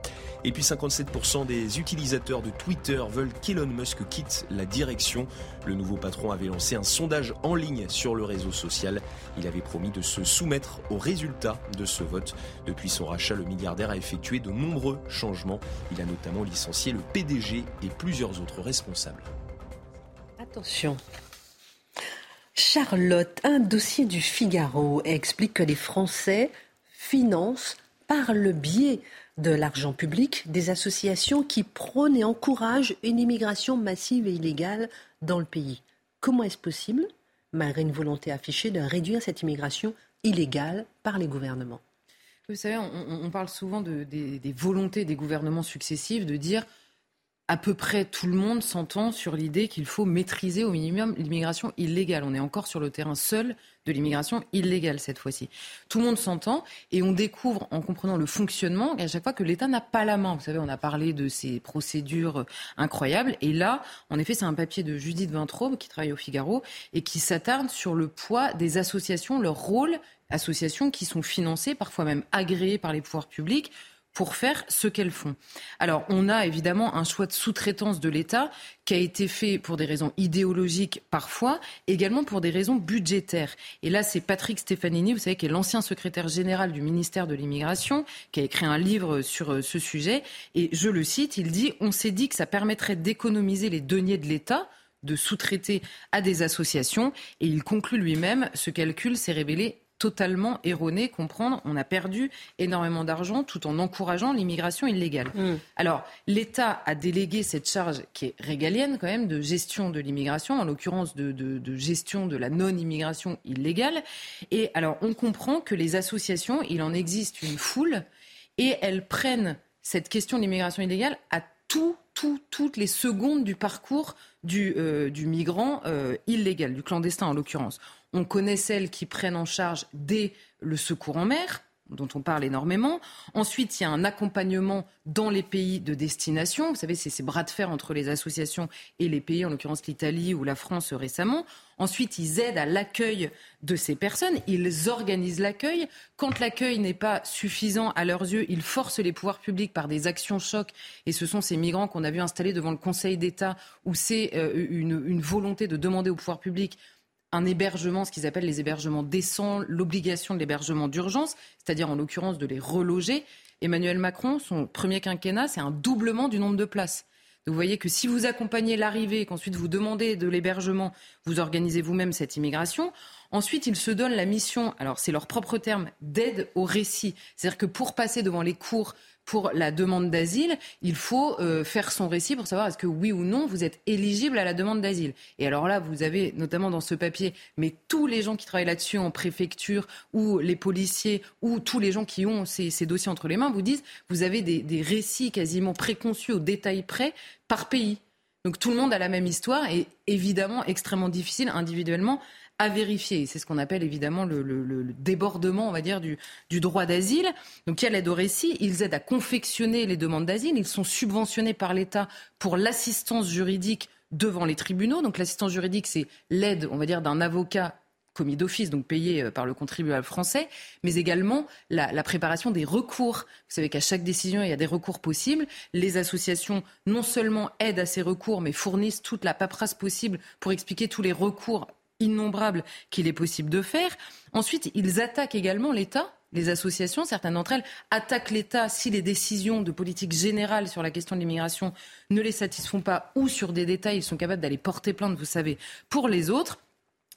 Et puis 57% des utilisateurs de Twitter veulent qu'Elon Musk quitte la direction. Le nouveau patron avait lancé un sondage en ligne sur le réseau social. Il avait promis de se soumettre aux résultats de ce vote. Depuis son rachat, le milliardaire a effectué de nombreux changements. Il a notamment licencié le PDG et plusieurs autres responsables. Attention. Charlotte, un dossier du Figaro explique que les Français financent par le biais de l'argent public des associations qui prônent et encouragent une immigration massive et illégale dans le pays. Comment est-ce possible, malgré une volonté affichée de réduire cette immigration illégale par les gouvernements ? Vous savez, on parle souvent des volontés des gouvernements successifs de dire à peu près tout le monde s'entend sur l'idée qu'il faut maîtriser au minimum l'immigration illégale. On est encore sur le terrain seul de l'immigration illégale cette fois-ci. Tout le monde s'entend et on découvre en comprenant le fonctionnement à chaque fois que l'État n'a pas la main. Vous savez, on a parlé de ces procédures incroyables et là, en effet, c'est un papier de Judith Vintraube qui travaille au Figaro et qui s'attarde sur le poids des associations, leur rôle, associations qui sont financées, parfois même agréées par les pouvoirs publics, pour faire ce qu'elles font. Alors, on a évidemment un choix de sous-traitance de l'État qui a été fait pour des raisons idéologiques parfois, également pour des raisons budgétaires. Et là, c'est Patrick Stefanini, vous savez, qui est l'ancien secrétaire général du ministère de l'Immigration, qui a écrit un livre sur ce sujet. Et je le cite, il dit « On s'est dit que ça permettrait d'économiser les deniers de l'État », de sous-traiter à des associations. Et il conclut lui-même, ce calcul s'est révélé totalement erroné. Comprendre, on a perdu énormément d'argent tout en encourageant l'immigration illégale. Alors, l'État a délégué cette charge qui est régalienne quand même de gestion de l'immigration, en l'occurrence de gestion de la non-immigration illégale. Et alors, on comprend que les associations, il en existe une foule et elles prennent cette question de l'immigration illégale à toutes les secondes du parcours du migrant illégal, du clandestin en l'occurrence. On connaît celles qui prennent en charge dès le secours en mer, dont on parle énormément. Ensuite, il y a un accompagnement dans les pays de destination. Vous savez, c'est ces bras de fer entre les associations et les pays, en l'occurrence l'Italie ou la France récemment. Ensuite, ils aident à l'accueil de ces personnes. Ils organisent l'accueil. Quand l'accueil n'est pas suffisant à leurs yeux, ils forcent les pouvoirs publics par des actions chocs. Et ce sont ces migrants qu'on a vu installés devant le Conseil d'État, où c'est une volonté de demander aux pouvoirs publics un hébergement, ce qu'ils appellent les hébergements décents, l'obligation de l'hébergement d'urgence, c'est-à-dire en l'occurrence de les reloger. Emmanuel Macron, son premier quinquennat, c'est un doublement du nombre de places. Donc vous voyez que si vous accompagnez l'arrivée et qu'ensuite vous demandez de l'hébergement, vous organisez vous-même cette immigration. Ensuite, ils se donnent la mission, alors c'est leur propre terme, d'aide au récit. C'est-à-dire que pour passer devant les cours pour la demande d'asile, il faut faire son récit pour savoir est-ce que oui ou non vous êtes éligible à la demande d'asile. Et alors là, vous avez notamment dans ce papier, mais tous les gens qui travaillent là-dessus en préfecture ou les policiers ou tous les gens qui ont ces dossiers entre les mains vous disent vous avez des récits quasiment préconçus au détail près par pays. Donc tout le monde a la même histoire et évidemment extrêmement difficile individuellement à vérifier. C'est ce qu'on appelle évidemment le débordement, on va dire, du droit d'asile. Donc il y a l'aide au récit, ils aident à confectionner les demandes d'asile, ils sont subventionnés par l'État pour l'assistance juridique devant les tribunaux. Donc l'assistance juridique, c'est l'aide, on va dire, d'un avocat commis d'office, donc payé par le contribuable français, mais également la préparation des recours. Vous savez qu'à chaque décision, il y a des recours possibles. Les associations non seulement aident à ces recours, mais fournissent toute la paperasse possible pour expliquer tous les recours innombrables qu'il est possible de faire. Ensuite, ils attaquent également l'État, les associations. Certaines d'entre elles attaquent l'État si les décisions de politique générale sur la question de l'immigration ne les satisfont pas ou sur des détails, ils sont capables d'aller porter plainte, vous savez, pour les autres.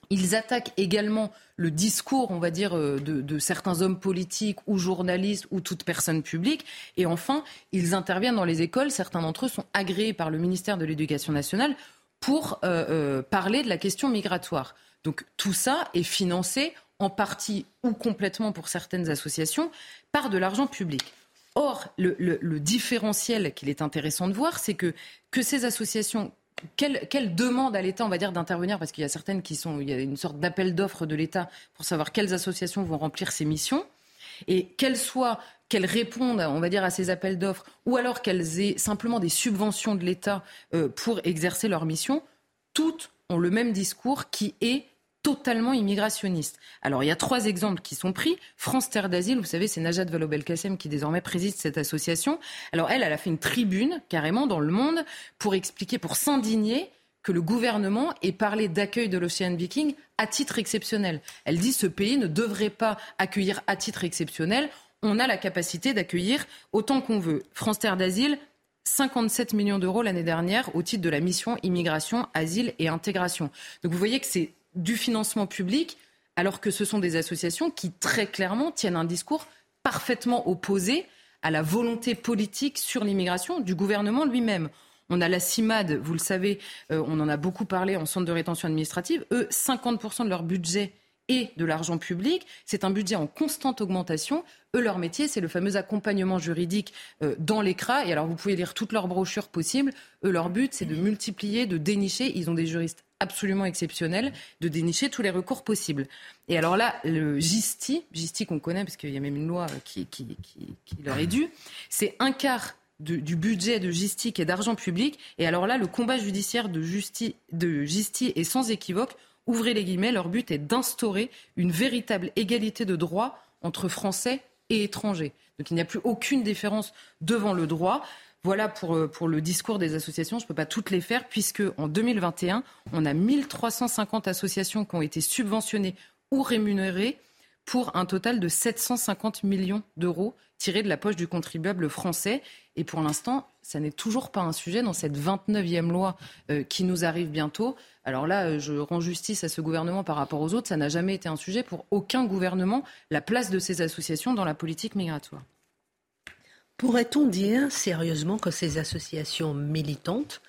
Ils attaquent également le discours, on va dire, de certains hommes politiques ou journalistes ou toute personne publique. Et enfin, ils interviennent dans les écoles. Certains d'entre eux sont agréés par le ministère de l'Éducation nationale pour parler de la question migratoire. Donc tout ça est financé en partie ou complètement pour certaines associations par de l'argent public. Or, le différentiel qu'il est intéressant de voir, c'est que ces associations, quelle demande à l'État, on va dire, d'intervenir, parce qu'il y a certaines il y a une sorte d'appel d'offres de l'État pour savoir quelles associations vont remplir ces missions, et qu'elles répondent, on va dire, à ces appels d'offres, ou alors qu'elles aient simplement des subventions de l'État pour exercer leur mission, toutes ont le même discours qui est totalement immigrationniste. Alors, il y a 3 exemples qui sont pris. France Terre d'Asile, vous savez, c'est Najat Vallaud-Belkacem qui désormais préside cette association. Alors, elle a fait une tribune, carrément, dans Le Monde, pour expliquer, pour s'indigner que le gouvernement ait parlé d'accueil de l'Océan Viking à titre exceptionnel. Elle dit que ce pays ne devrait pas accueillir à titre exceptionnel. On a la capacité d'accueillir autant qu'on veut. France Terre d'Asile, 57 millions d'euros l'année dernière au titre de la mission Immigration, Asile et Intégration. Donc vous voyez que c'est du financement public, alors que ce sont des associations qui très clairement tiennent un discours parfaitement opposé à la volonté politique sur l'immigration du gouvernement lui-même. On a la Cimade, vous le savez, on en a beaucoup parlé en centre de rétention administrative. Eux, 50% de leur budget et de l'argent public, c'est un budget en constante augmentation. Eux, leur métier, c'est le fameux accompagnement juridique dans les CRA. Et alors, vous pouvez lire toutes leurs brochures possibles. Eux, leur but, c'est de multiplier, de dénicher. Ils ont des juristes absolument exceptionnels, de dénicher tous les recours possibles. Et alors là, le GISTI qu'on connaît, parce qu'il y a même une loi qui leur est due, c'est un quart du budget de GISTI qui est d'argent public. Et alors là, le combat judiciaire de GISTI est sans équivoque. Ouvrez les guillemets, leur but est d'instaurer une véritable égalité de droits entre Français et étrangers. Donc il n'y a plus aucune différence devant le droit. Voilà pour le discours des associations. Je ne peux pas toutes les faire puisque en 2021, on a 1350 associations qui ont été subventionnées ou rémunérées pour un total de 750 millions d'euros tirés de la poche du contribuable français. Et pour l'instant, ça n'est toujours pas un sujet dans cette 29e loi qui nous arrive bientôt. Alors là, je rends justice à ce gouvernement par rapport aux autres. Ça n'a jamais été un sujet pour aucun gouvernement, la place de ces associations dans la politique migratoire. Pourrait-on dire sérieusement que ces associations militantes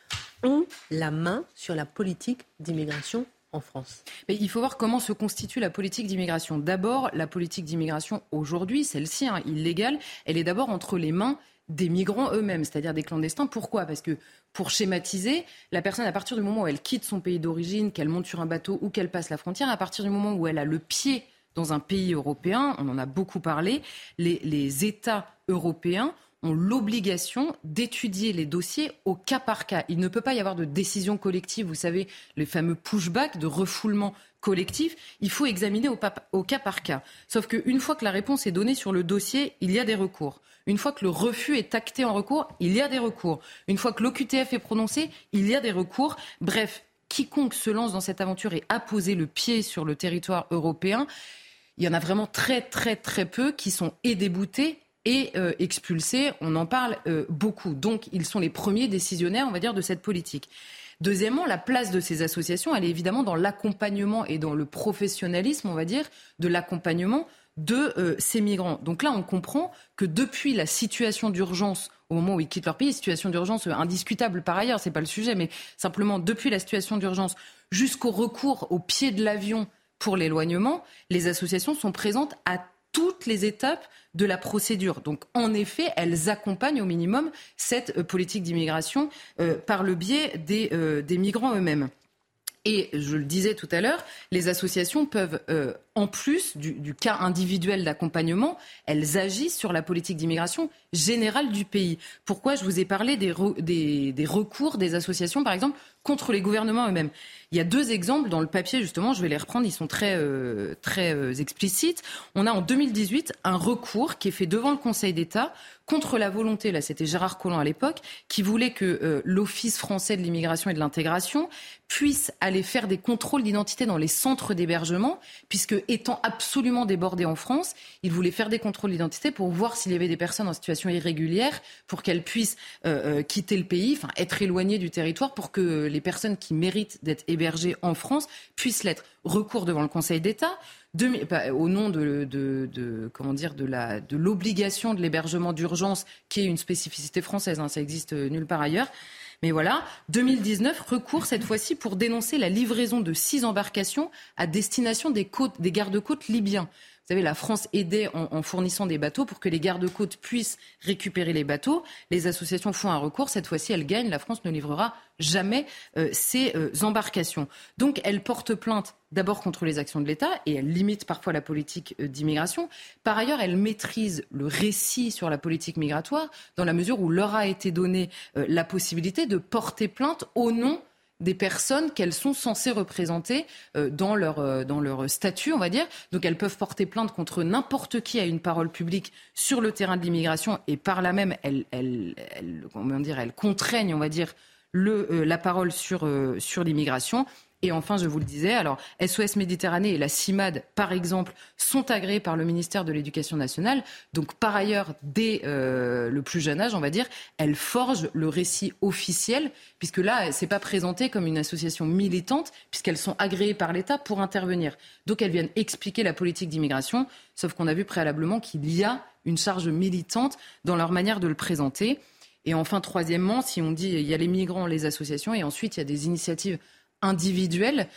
ont la main sur la politique d'immigration en France? Mais il faut voir comment se constitue la politique d'immigration. D'abord, la politique d'immigration aujourd'hui, celle-ci, illégale, elle est d'abord entre les mains des migrants eux-mêmes, c'est-à-dire des clandestins. Pourquoi ? Parce que, pour schématiser, la personne, à partir du moment où elle quitte son pays d'origine, qu'elle monte sur un bateau ou qu'elle passe la frontière, à partir du moment où elle a le pied dans un pays européen, on en a beaucoup parlé, les États européens ont l'obligation d'étudier les dossiers au cas par cas. Il ne peut pas y avoir de décision collective, vous savez, les fameux push-back de refoulement collectif. Il faut examiner au cas par cas. Sauf qu'une fois que la réponse est donnée sur le dossier, il y a des recours. Une fois que le refus est acté en recours, il y a des recours. Une fois que l'OQTF est prononcé, il y a des recours. Bref, quiconque se lance dans cette aventure et a posé le pied sur le territoire européen, il y en a vraiment très très très peu qui sont déboutés et expulsés, on en parle beaucoup. Donc, ils sont les premiers décisionnaires, on va dire, de cette politique. Deuxièmement, la place de ces associations, elle est évidemment dans l'accompagnement et dans le professionnalisme, on va dire, de l'accompagnement de ces migrants. Donc là, on comprend que depuis la situation d'urgence, au moment où ils quittent leur pays, situation d'urgence indiscutable par ailleurs, c'est pas le sujet, mais simplement depuis la situation d'urgence jusqu'au recours au pied de l'avion pour l'éloignement, les associations sont présentes à toutes les étapes de la procédure. Donc, en effet, elles accompagnent au minimum cette politique d'immigration par le biais des migrants eux-mêmes. Et je le disais tout à l'heure, les associations peuvent, en plus du cas individuel d'accompagnement, elles agissent sur la politique d'immigration générale du pays. Pourquoi je vous ai parlé des recours des associations, par exemple, contre les gouvernements eux-mêmes. Il y a deux exemples dans le papier, justement, je vais les reprendre, ils sont très explicites. On a en 2018 un recours qui est fait devant le Conseil d'État contre la volonté, là c'était Gérard Collomb à l'époque, qui voulait que l'Office français de l'immigration et de l'intégration puisse aller faire des contrôles d'identité dans les centres d'hébergement, puisque étant absolument débordé en France, il voulait faire des contrôles d'identité pour voir s'il y avait des personnes en situation irrégulière, pour qu'elles puissent quitter le pays, enfin être éloignées du territoire, pour que les personnes qui méritent d'être hébergées en France puissent l'être. Recours devant le Conseil d'État, au nom de l'obligation de l'hébergement d'urgence, qui est une spécificité française, ça existe nulle part ailleurs. Mais voilà, 2019, recours cette fois-ci pour dénoncer la livraison de 6 embarcations à destination des gardes-côtes libyens. Vous savez, la France aidait en fournissant des bateaux pour que les gardes-côtes puissent récupérer les bateaux. Les associations font un recours. Cette fois-ci, elles gagnent. La France ne livrera jamais ces embarcations. Donc, elles portent plainte d'abord contre les actions de l'État et elles limitent parfois la politique d'immigration. Par ailleurs, elles maîtrisent le récit sur la politique migratoire dans la mesure où leur a été donnée la possibilité de porter plainte au nom des personnes qu'elles sont censées représenter dans leur statut, on va dire. Donc elles peuvent porter plainte contre n'importe qui à une parole publique sur le terrain de l'immigration et par là même, elles contraignent, on va dire, la parole sur l'immigration. Et enfin, je vous le disais, alors SOS Méditerranée et la Cimade, par exemple, sont agréées par le ministère de l'Éducation nationale. Donc, par ailleurs, dès le plus jeune âge, on va dire, elles forgent le récit officiel, puisque là, c'est pas présenté comme une association militante, puisqu'elles sont agréées par l'État pour intervenir. Donc, elles viennent expliquer la politique d'immigration, sauf qu'on a vu préalablement qu'il y a une charge militante dans leur manière de le présenter. Et enfin, troisièmement, si on dit il y a les migrants, les associations, et ensuite il y a des initiatives individuelles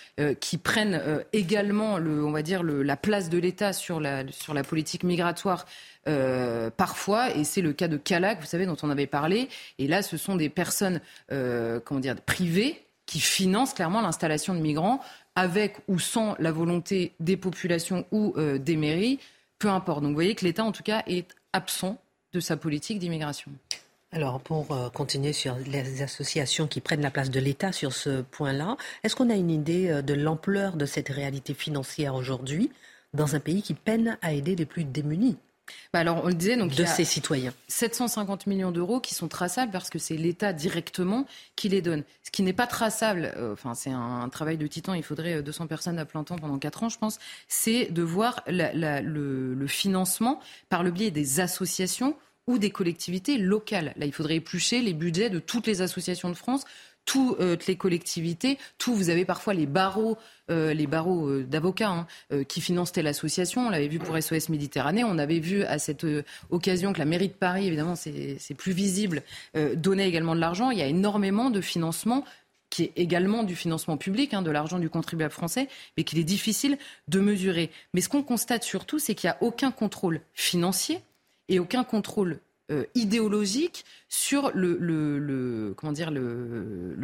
qui prennent également, la place de l'État sur la politique migratoire parfois. Et c'est le cas de Calac, vous savez, dont on avait parlé. Et là, ce sont des personnes privées qui financent clairement l'installation de migrants avec ou sans la volonté des populations ou des mairies, peu importe. Donc vous voyez que l'État, en tout cas, est absent de sa politique d'immigration. Alors, pour continuer sur les associations qui prennent la place de l'État sur ce point-là, est-ce qu'on a une idée de l'ampleur de cette réalité financière aujourd'hui dans un pays qui peine à aider les plus démunis ? Bah alors, on le disait, donc, de ces citoyens. 750 millions d'euros qui sont traçables parce que c'est l'État directement qui les donne. Ce qui n'est pas traçable, c'est un travail de titan, il faudrait 200 personnes à plein temps pendant 4 ans, je pense, c'est de voir le financement par le biais des associations ou des collectivités locales. Là, il faudrait éplucher les budgets de toutes les associations de France, toutes les collectivités, vous avez parfois les barreaux d'avocats qui financent telle association. On l'avait vu pour SOS Méditerranée, on avait vu à cette occasion que la mairie de Paris, évidemment c'est plus visible, donnait également de l'argent. Il y a énormément de financement qui est également du financement public, de l'argent du contribuable français, mais qu'il est difficile de mesurer. Mais ce qu'on constate surtout, c'est qu'il n'y a aucun contrôle financier et aucun contrôle idéologique sur le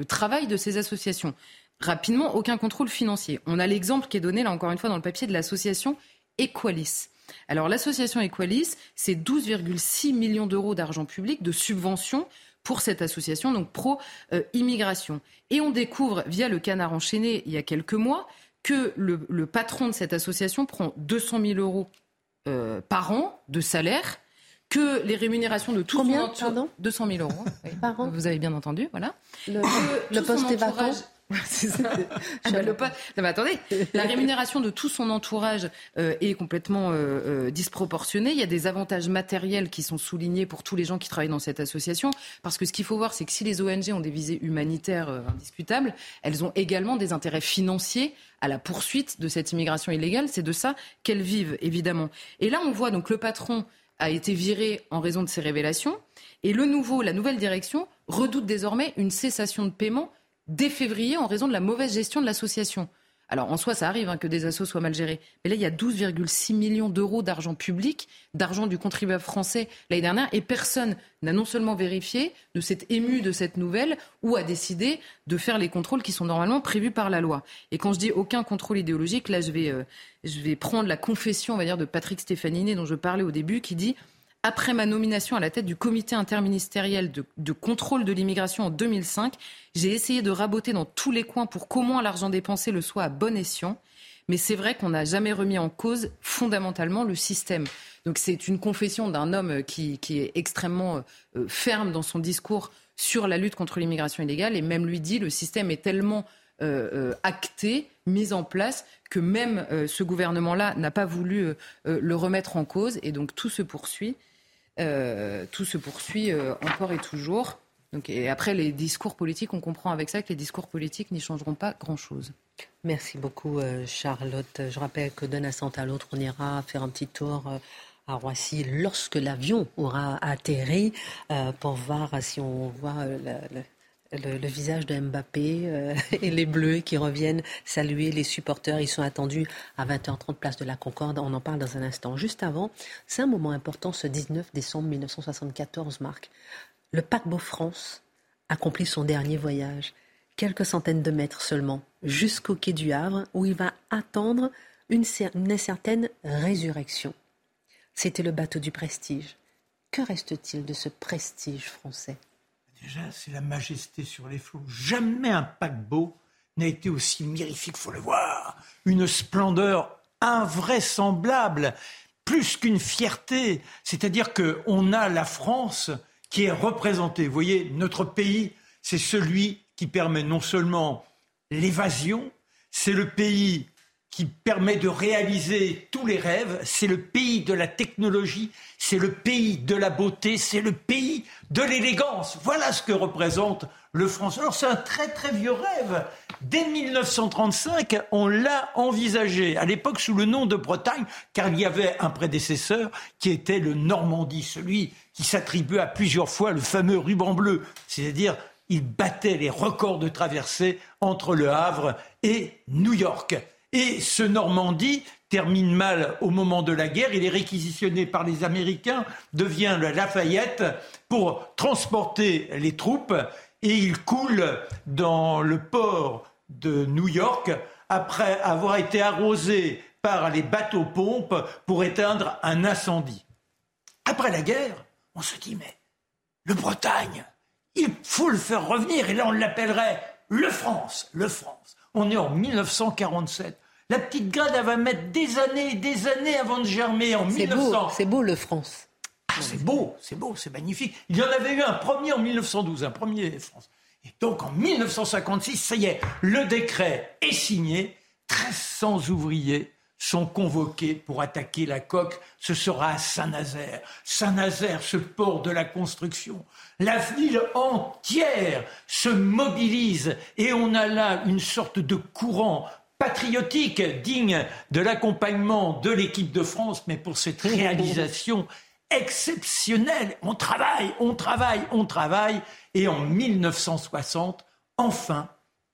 travail de ces associations. Rapidement, aucun contrôle financier. On a l'exemple qui est donné, là encore une fois, dans le papier de l'association Equalis. Alors l'association Equalis, c'est 12,6 millions d'euros d'argent public, de subventions pour cette association, donc pro-immigration. Et on découvre, via le Canard enchaîné, il y a quelques mois, que le patron de cette association prend 200 000 euros par an de salaire, que les rémunérations de tout son entourage... 200 000 euros, oui. Par an. Vous avez bien entendu, voilà. Le poste est vacant. C'est ça. Non, mais attendez, la rémunération de tout son entourage est complètement disproportionnée. Il y a des avantages matériels qui sont soulignés pour tous les gens qui travaillent dans cette association. Parce que ce qu'il faut voir, c'est que si les ONG ont des visées humanitaires indiscutables, elles ont également des intérêts financiers à la poursuite de cette immigration illégale. C'est de ça qu'elles vivent, évidemment. Et là, on voit donc le patron a été viré en raison de ces révélations. Et la nouvelle direction redoute désormais une cessation de paiement dès février en raison de la mauvaise gestion de l'association. Alors en soi, ça arrive que des assos soient mal gérés. Mais là, il y a 12,6 millions d'euros d'argent public, d'argent du contribuable français l'année dernière. Et personne n'a non seulement vérifié, ne s'est ému de cette nouvelle ou a décidé de faire les contrôles qui sont normalement prévus par la loi. Et quand je dis aucun contrôle idéologique, là, je vais prendre la confession, on va dire, de Patrick Stefanini dont je parlais au début, qui dit « Après ma nomination à la tête du comité interministériel de contrôle de l'immigration en 2005, j'ai essayé de raboter dans tous les coins pour qu'au moins l'argent dépensé le soit à bon escient. Mais c'est vrai qu'on n'a jamais remis en cause fondamentalement le système. » Donc c'est une confession d'un homme qui est extrêmement ferme dans son discours sur la lutte contre l'immigration illégale. Et même lui dit « Le système est tellement... acté, mis en place, que même ce gouvernement-là n'a pas voulu le remettre en cause. Et donc tout se poursuit encore et toujours. Donc, et après les discours politiques, on comprend avec ça que les discours politiques n'y changeront pas grand-chose. Merci beaucoup Charlotte. Je rappelle que d'un instant à l'autre, on ira faire un petit tour à Roissy lorsque l'avion aura atterri pour voir si on voit... Le visage de Mbappé et les Bleus qui reviennent saluer les supporters. Ils sont attendus à 20h30, place de la Concorde. On en parle dans un instant. Juste avant, c'est un moment important, ce 19 décembre 1974, Marc. Le paquebot France accomplit son dernier voyage, quelques centaines de mètres seulement, jusqu'au quai du Havre, où il va attendre une certaine résurrection. C'était le bateau du prestige. Que reste-t-il de ce prestige français ? Déjà, c'est la majesté sur les flots. Jamais un paquebot n'a été aussi mirifique, il faut le voir. Une splendeur invraisemblable, plus qu'une fierté. C'est-à-dire qu'on a la France qui est représentée. Vous voyez, notre pays, c'est celui qui permet non seulement l'évasion, c'est le pays qui permet de réaliser tous les rêves, c'est le pays de la technologie, c'est le pays de la beauté, c'est le pays de l'élégance. Voilà ce que représente le France. Alors c'est un très très vieux rêve. Dès 1935, on l'a envisagé, à l'époque sous le nom de Bretagne, car il y avait un prédécesseur qui était le Normandie, celui qui s'attribue à plusieurs fois le fameux ruban bleu, c'est-à-dire... il battait les records de traversée entre Le Havre et New York. Et ce Normandie termine mal au moment de la guerre. Il est réquisitionné par les Américains, devient le Lafayette pour transporter les troupes. Et il coule dans le port de New York après avoir été arrosé par les bateaux-pompes pour éteindre un incendie. Après la guerre, on se dit, mais le Bretagne, il faut le faire revenir. Et là, on l'appellerait le France. On est en 1947. La petite graine, elle va mettre des années et des années avant de germer en 1900. Beau, c'est beau le France. Ah, c'est beau, c'est magnifique. Il y en avait eu un premier en 1912, un premier France. Et donc en 1956, ça y est, le décret est signé. 1300 ouvriers sont convoqués pour attaquer la coque. Ce sera à Saint-Nazaire. Saint-Nazaire, ce port de la construction. La ville entière se mobilise et on a là une sorte de courant patriotique digne de l'accompagnement de l'équipe de France, mais pour cette réalisation exceptionnelle. On travaille. Et en 1960, enfin,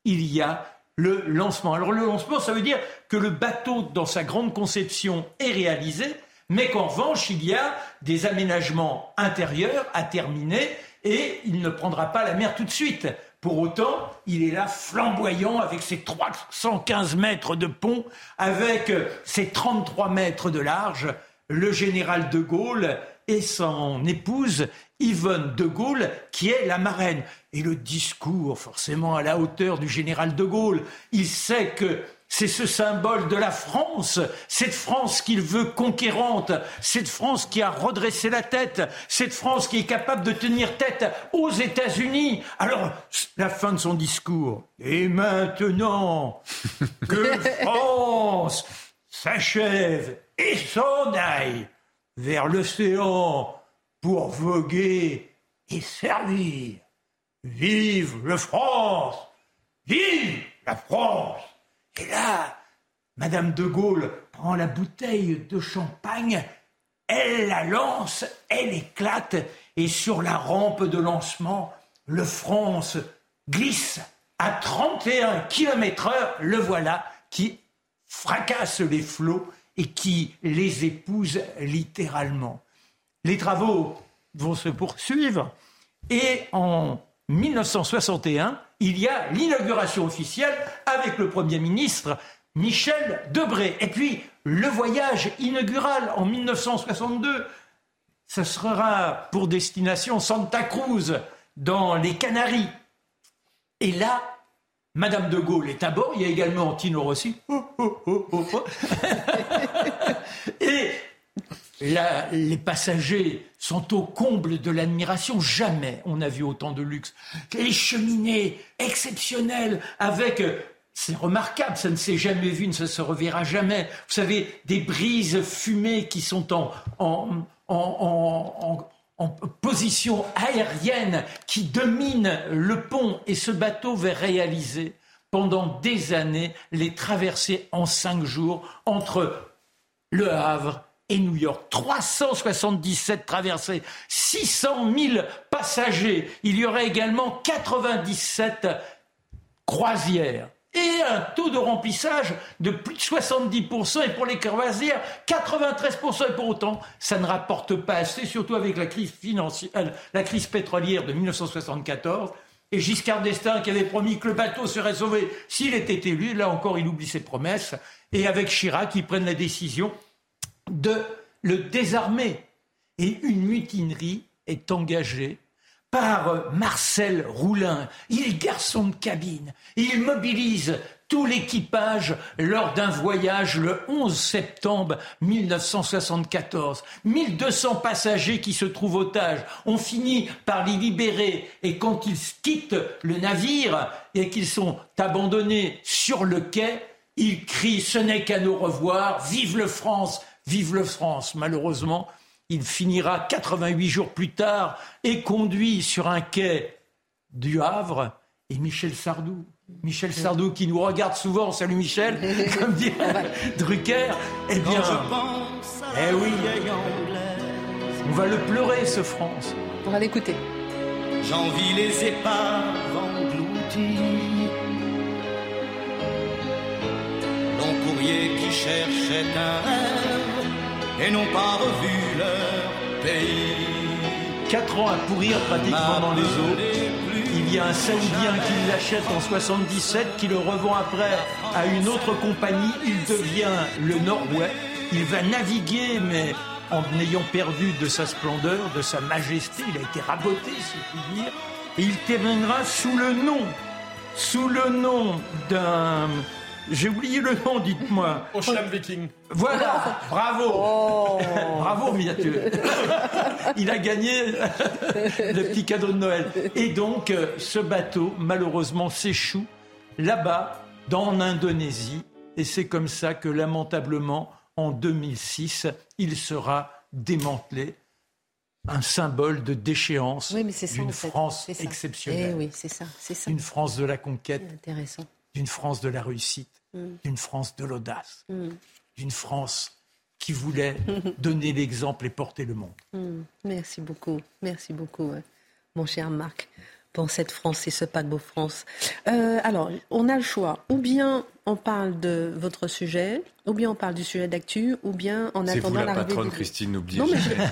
il y a le lancement. Alors le lancement, ça veut dire que le bateau, dans sa grande conception, est réalisé, mais qu'en revanche, il y a des aménagements intérieurs à terminer et il ne prendra pas la mer tout de suite. Pour autant, il est là flamboyant avec ses 315 mètres de pont, avec ses 33 mètres de large. Le général de Gaulle et son épouse Yvonne de Gaulle, qui est la marraine. Et le discours, forcément, à la hauteur du général de Gaulle. Il sait que c'est ce symbole de la France, cette France qu'il veut conquérante, cette France qui a redressé la tête, cette France qui est capable de tenir tête aux États-Unis. Alors, la fin de son discours. Et maintenant que France s'achève et s'en aille vers l'océan pour voguer et servir. Vive la France! Vive la France! Et là, Madame de Gaulle prend la bouteille de champagne, elle la lance, elle éclate, et sur la rampe de lancement, le France glisse à 31 km/h, le voilà, qui fracasse les flots et qui les épouse littéralement. Les travaux vont se poursuivre et en 1961, il y a l'inauguration officielle avec le Premier ministre Michel Debré. Et puis, le voyage inaugural en 1962, ce sera pour destination Santa Cruz, dans les Canaries. Et là, Madame de Gaulle est à bord, il y a également Tino Rossi. Et les passagers sont au comble de l'admiration. Jamais on n'a vu autant de luxe. Les cheminées exceptionnelles avec... C'est remarquable, ça ne s'est jamais vu, ça ne se reverra jamais. Vous savez, des brises fumées qui sont en position aérienne qui domine le pont. Et ce bateau va réaliser pendant des années les traversées en 5 jours entre Le Havre et New York. 377 traversées, 600 000 passagers. Il y aurait également 97 croisières et un taux de remplissage de plus de 70%. Et pour les croisières, 93%. Et pour autant, ça ne rapporte pas assez, surtout avec la crise financière, la crise pétrolière de 1974. Et Giscard d'Estaing qui avait promis que le bateau serait sauvé s'il était élu. Là encore, il oublie ses promesses. Et avec Chirac, ils prennent la décision de le désarmer. Et une mutinerie est engagée par Marcel Roulin. Il est garçon de cabine. Il mobilise tout l'équipage lors d'un voyage le 11 septembre 1974. 1200 passagers qui se trouvent otages. On finit par les libérer. Et quand ils quittent le navire et qu'ils sont abandonnés sur le quai, ils crient « Ce n'est qu'à nous revoir, vive le France !» Vive le France. Malheureusement, il finira 88 jours plus tard et conduit sur un quai du Havre. Et Michel Sardou qui nous regarde souvent, salut Michel, comme dit Drucker. Eh bien, eh oui, on va le pleurer ce France. On va l'écouter. J'envie les épaves englouties. Long courrier qui cherchait un rêve et n'ont pas revu leur pays. 4 ans à pourrir pratiquement dans les eaux. Il y a un Saoudien qui l'achète en 1977, qui le revend après à une autre compagnie. Il devient le Norway. Il va naviguer, mais en ayant perdu de sa splendeur, de sa majesté. Il a été raboté, si je puis dire. Et il terminera sous le nom d'un J'ai oublié le nom, dites-moi. Oshlam Viking. Voilà, bravo. Oh. Bravo, Mathieu. Il a gagné le petit cadeau de Noël. Et donc, ce bateau, malheureusement, s'échoue là-bas, dans l'Indonésie. Et c'est comme ça que, lamentablement, en 2006, il sera démantelé. Un symbole de déchéance d'une France exceptionnelle. Oui, c'est ça. Une France de la conquête. Intéressant. D'une France de la réussite, d'une France de l'audace, d'une France qui voulait donner l'exemple et porter le monde. Merci beaucoup, mon cher Marc, pour cette France et ce paquebot France. Alors, on a le choix, ou bien on parle de votre sujet, ou bien on parle du sujet d'actu, ou bien en attendant l'arrivée... C'est vous la patronne, Christine, n'oubliez jamais.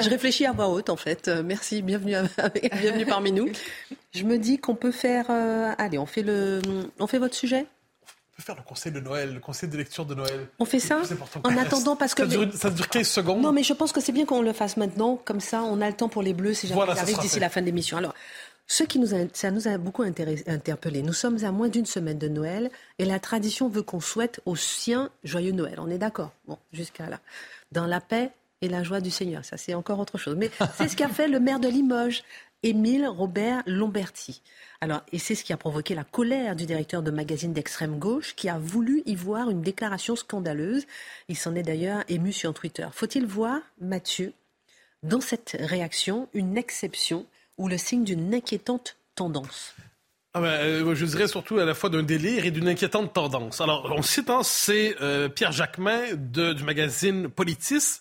Je réfléchis à voix haute, en fait. Merci, bienvenue parmi nous. Je me dis qu'on peut faire... allez, on fait votre sujet. On peut faire le conseil de Noël, le conseil de lecture de Noël. On fait ça en attendant parce que... Ça dure 15 secondes. Non, mais je pense que c'est bien qu'on le fasse maintenant. Comme ça, on a le temps pour les Bleus si jamais ça arrive d'ici la fin de l'émission. Alors... Ça nous a beaucoup interpellés. Nous sommes à moins d'une semaine de Noël et la tradition veut qu'on souhaite aux siens joyeux Noël. On est d'accord. Bon, jusqu'à là. Dans la paix et la joie du Seigneur. Ça, c'est encore autre chose. Mais c'est ce qu'a fait le maire de Limoges, Émile Robert Lomberti. Alors, et c'est ce qui a provoqué la colère du directeur de magazine d'extrême gauche qui a voulu y voir une déclaration scandaleuse. Il s'en est d'ailleurs ému sur Twitter. Faut-il voir, Mathieu, dans cette réaction, une exception ou le signe d'une inquiétante tendance? Je dirais surtout à la fois d'un délire et d'une inquiétante tendance. Alors, on cite, c'est Pierre Jacquemin du magazine Politis.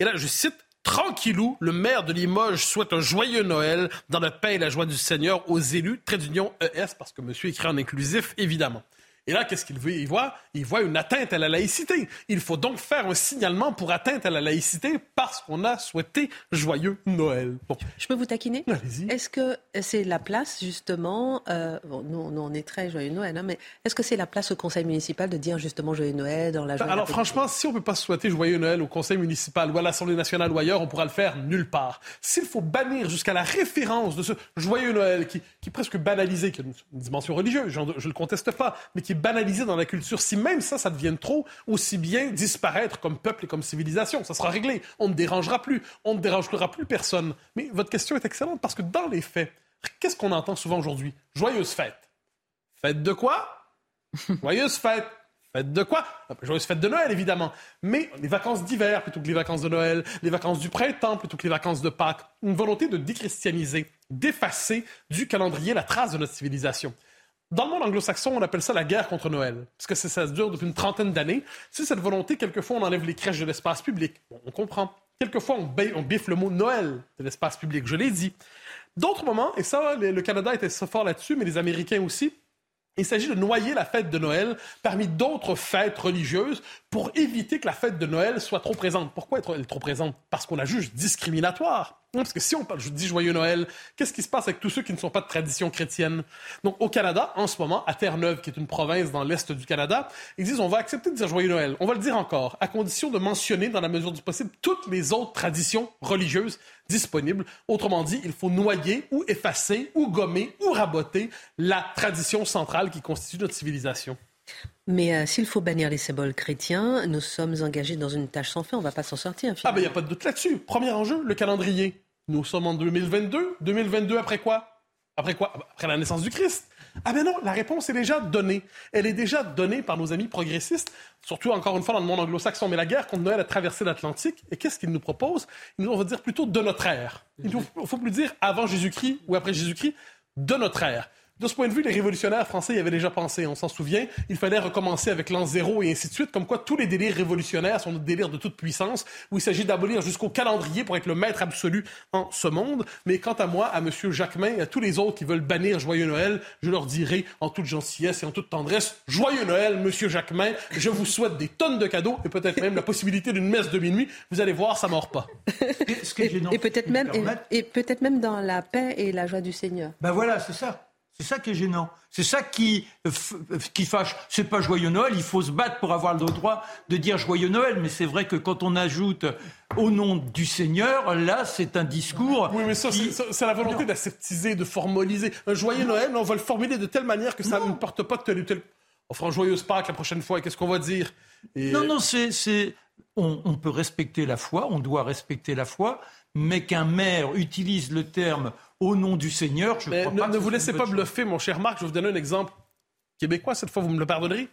Et là, je cite, « Tranquillou, le maire de Limoges souhaite un joyeux Noël dans la paix et la joie du Seigneur aux élus, trait d'union ES, parce que monsieur écrit en inclusif, évidemment. » Et là, qu'est-ce qu'il veut? Il voit une atteinte à la laïcité. Il faut donc faire un signalement pour atteinte à la laïcité parce qu'on a souhaité joyeux Noël. Bon. Je peux vous taquiner? Allez-y. Est-ce que c'est la place, justement... nous, on est très joyeux Noël, mais est-ce que c'est la place au conseil municipal de dire, justement, joyeux Noël dans la joie? Alors, franchement, si on ne peut pas souhaiter joyeux Noël au conseil municipal ou à l'Assemblée nationale ou ailleurs, on pourra le faire nulle part. S'il faut bannir jusqu'à la référence de ce joyeux Noël qui est presque banalisé, qui a une dimension religieuse, je ne le conteste pas, mais qui banalisé dans la culture, si même ça devienne trop, aussi bien disparaître comme peuple et comme civilisation. Ça sera réglé. On ne dérangera plus. On ne dérangera plus personne. Mais votre question est excellente parce que dans les faits, qu'est-ce qu'on entend souvent aujourd'hui? Joyeuse fête. Fête de quoi? Joyeuse fête. Fête de quoi? Joyeuse fête de Noël, évidemment. Mais les vacances d'hiver plutôt que les vacances de Noël, les vacances du printemps plutôt que les vacances de Pâques. Une volonté de déchristianiser, d'effacer du calendrier la trace de notre civilisation. Dans le monde anglo-saxon, on appelle ça la guerre contre Noël, parce que ça dure depuis une trentaine d'années. C'est cette volonté, quelquefois, on enlève les crèches de l'espace public. Bon, on comprend. Quelquefois, on biffe le mot Noël de l'espace public, je l'ai dit. D'autres moments, et ça, le Canada était fort là-dessus, mais les Américains aussi, il s'agit de noyer la fête de Noël parmi d'autres fêtes religieuses pour éviter que la fête de Noël soit trop présente. Pourquoi elle est trop présente? Parce qu'on la juge discriminatoire. Parce que si on parle, je dis joyeux Noël, qu'est-ce qui se passe avec tous ceux qui ne sont pas de tradition chrétienne? Donc au Canada, en ce moment, à Terre-Neuve, qui est une province dans l'est du Canada, ils disent on va accepter de dire joyeux Noël. On va le dire encore, à condition de mentionner dans la mesure du possible toutes les autres traditions religieuses disponibles. Autrement dit, il faut noyer ou effacer ou gommer ou raboter la tradition centrale qui constitue notre civilisation. Mais s'il faut bannir les symboles chrétiens, nous sommes engagés dans une tâche sans fin, on ne va pas s'en sortir. Finalement. Il n'y a pas de doute là-dessus. Premier enjeu, le calendrier. Nous sommes en 2022. 2022 après quoi? Après quoi? Après la naissance du Christ. La réponse est déjà donnée. Elle est déjà donnée par nos amis progressistes, surtout encore une fois dans le monde anglo-saxon. Mais la guerre contre Noël a traversé l'Atlantique. Et qu'est-ce qu'ils nous proposent? On va dire plutôt de notre ère. Il ne faut plus dire avant Jésus-Christ ou après Jésus-Christ, de notre ère. De ce point de vue, les révolutionnaires français y avaient déjà pensé. On s'en souvient, il fallait recommencer avec l'an zéro et ainsi de suite, comme quoi tous les délires révolutionnaires sont des délires de toute puissance, où il s'agit d'abolir jusqu'au calendrier pour être le maître absolu en ce monde. Mais quant à moi, à M. Jacquemin et à tous les autres qui veulent bannir Joyeux Noël, je leur dirai en toute gentillesse et en toute tendresse, Joyeux Noël, M. Jacquemin, je vous souhaite des tonnes de cadeaux et peut-être même la possibilité d'une messe de minuit. Vous allez voir, ça ne mord pas. Et peut-être même dans la paix et la joie du Seigneur. Voilà, c'est ça. C'est ça qui est gênant. C'est ça qui fâche. C'est pas joyeux Noël. Il faut se battre pour avoir le droit de dire joyeux Noël. Mais c'est vrai que quand on ajoute au nom du Seigneur, là, c'est un discours. Oui, mais ça, c'est la volonté d'aseptiser, de formaliser. Un joyeux Noël, on va le formuler de telle manière que ça ne porte pas de tel ou tel. on fera un joyeuse Pâques la prochaine fois, et qu'est-ce qu'on va dire? Et... Non, c'est... On peut respecter la foi, on doit respecter la foi, mais qu'un maire utilise le terme « au nom du Seigneur », je ne crois pas... Ne vous laissez pas bluffer, mon cher Marc, je vais vous donner un exemple québécois, cette fois vous me le pardonnerez,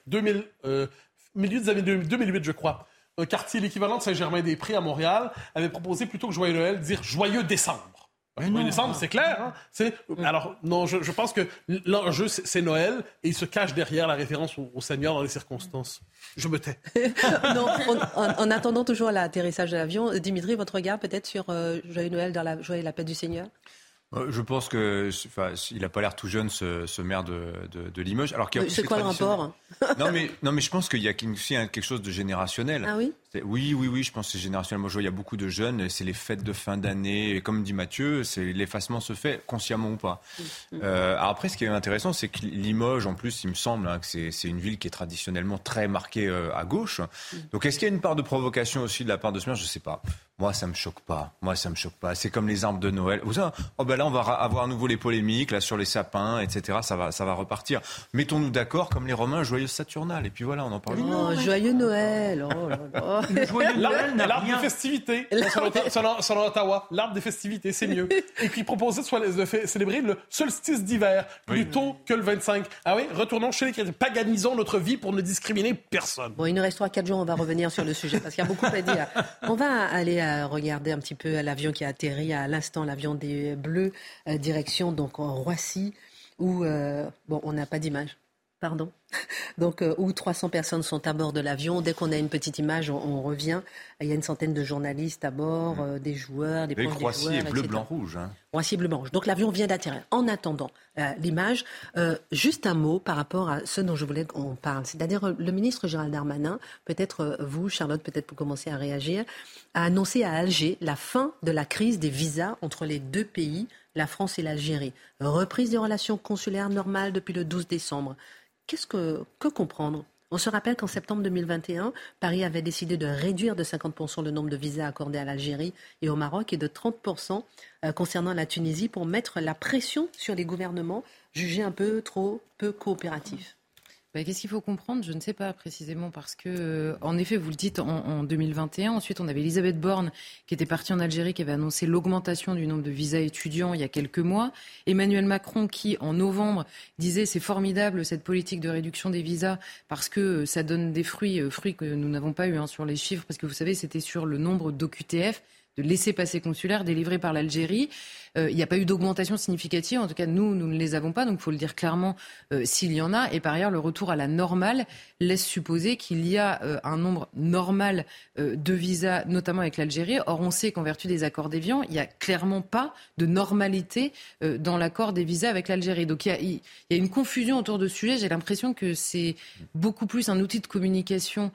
milieu des années 2008, je crois. Un quartier, l'équivalent de Saint-Germain-des-Prés à Montréal, avait proposé, plutôt que Joyeux Noël, dire « Joyeux décembre ». Joyeux décembre, c'est clair. Hein? Alors, non, je pense que l'enjeu, c'est Noël, et il se cache derrière la référence au Seigneur dans les circonstances. Je me tais. Non, en attendant toujours l'atterrissage de l'avion, Dimitri, votre regard peut-être sur Joyeux Noël dans la joie et la paix du Seigneur? Je pense que, il n'a pas l'air tout jeune, ce maire de Limoges. Alors, c'est quoi le rapport? Non, mais je pense qu'il y a aussi quelque chose de générationnel. Ah oui? Oui, je pense que c'est générationnel. Moi, je vois, il y a beaucoup de jeunes, c'est les fêtes de fin d'année. Et comme dit Mathieu, l'effacement se fait, consciemment ou pas. Alors après, ce qui est intéressant, c'est que Limoges, en plus, il me semble que c'est une ville qui est traditionnellement très marquée à gauche. Donc, est-ce qu'il y a une part de provocation aussi de la part de ce maire? Je ne sais pas. Moi, ça ne me choque pas. C'est comme les arbres de Noël. Vous savez, là, on va avoir à nouveau les polémiques là, sur les sapins, etc. Ça va repartir. Mettons-nous d'accord, comme les Romains, joyeuse Saturnale. Et puis voilà, on en parle. Non, joyeux Noël. Oh là là. L'arbre des festivités, selon Ottawa. L'arbre des festivités, c'est mieux. Et qui proposait de célébrer le solstice d'hiver, plutôt que le 25. Ah oui, retournons chez les chrétiens. Paganisons notre vie pour ne discriminer personne. Bon, il nous reste 3-4 jours, on va revenir sur le sujet, parce qu'il y a beaucoup à dire. On va aller regarder un petit peu l'avion qui a atterri à l'instant, l'avion des Bleus, direction donc en Roissy, où on n'a pas d'image. Pardon. Donc, où 300 personnes sont à bord de l'avion. Dès qu'on a une petite image, on revient. Il y a une centaine de journalistes à bord, des joueurs, des proches des joueurs, Roissy et bleu, blanc, rouge. Hein. Roissy, bleu, blanc, rouge. Donc, l'avion vient d'atterrir. En attendant l'image, juste un mot par rapport à ce dont je voulais qu'on parle. C'est-à-dire, le ministre Gérald Darmanin, peut-être vous, Charlotte, peut-être pour commencer à réagir, a annoncé à Alger la fin de la crise des visas entre les deux pays, la France et l'Algérie. Reprise des relations consulaires normales depuis le 12 décembre. Qu'est-ce que comprendre? On se rappelle qu'en septembre 2021, Paris avait décidé de réduire de 50% le nombre de visas accordés à l'Algérie et au Maroc et de 30% concernant la Tunisie pour mettre la pression sur les gouvernements jugés un peu trop peu coopératifs. Qu'est-ce qu'il faut comprendre? Je ne sais pas précisément parce que, en effet, vous le dites, en 2021, ensuite on avait Elisabeth Borne qui était partie en Algérie, qui avait annoncé l'augmentation du nombre de visas étudiants il y a quelques mois. Emmanuel Macron qui, en novembre, disait c'est formidable cette politique de réduction des visas parce que ça donne des fruits que nous n'avons pas eu sur les chiffres, parce que vous savez, c'était sur le nombre d'OQTF, de laissez-passer consulaires délivrés par l'Algérie. Il n'y a pas eu d'augmentation significative. En tout cas, nous ne les avons pas. Donc, il faut le dire clairement s'il y en a. Et par ailleurs, le retour à la normale laisse supposer qu'il y a un nombre normal de visas, notamment avec l'Algérie. Or, on sait qu'en vertu des accords d'Évian, il n'y a clairement pas de normalité dans l'accord des visas avec l'Algérie. Donc, il y a une confusion autour de ce sujet. J'ai l'impression que c'est beaucoup plus un outil de communication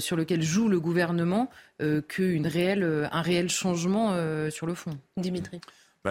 sur lequel joue le gouvernement qu'un réel changement sur le fond. Dimitri.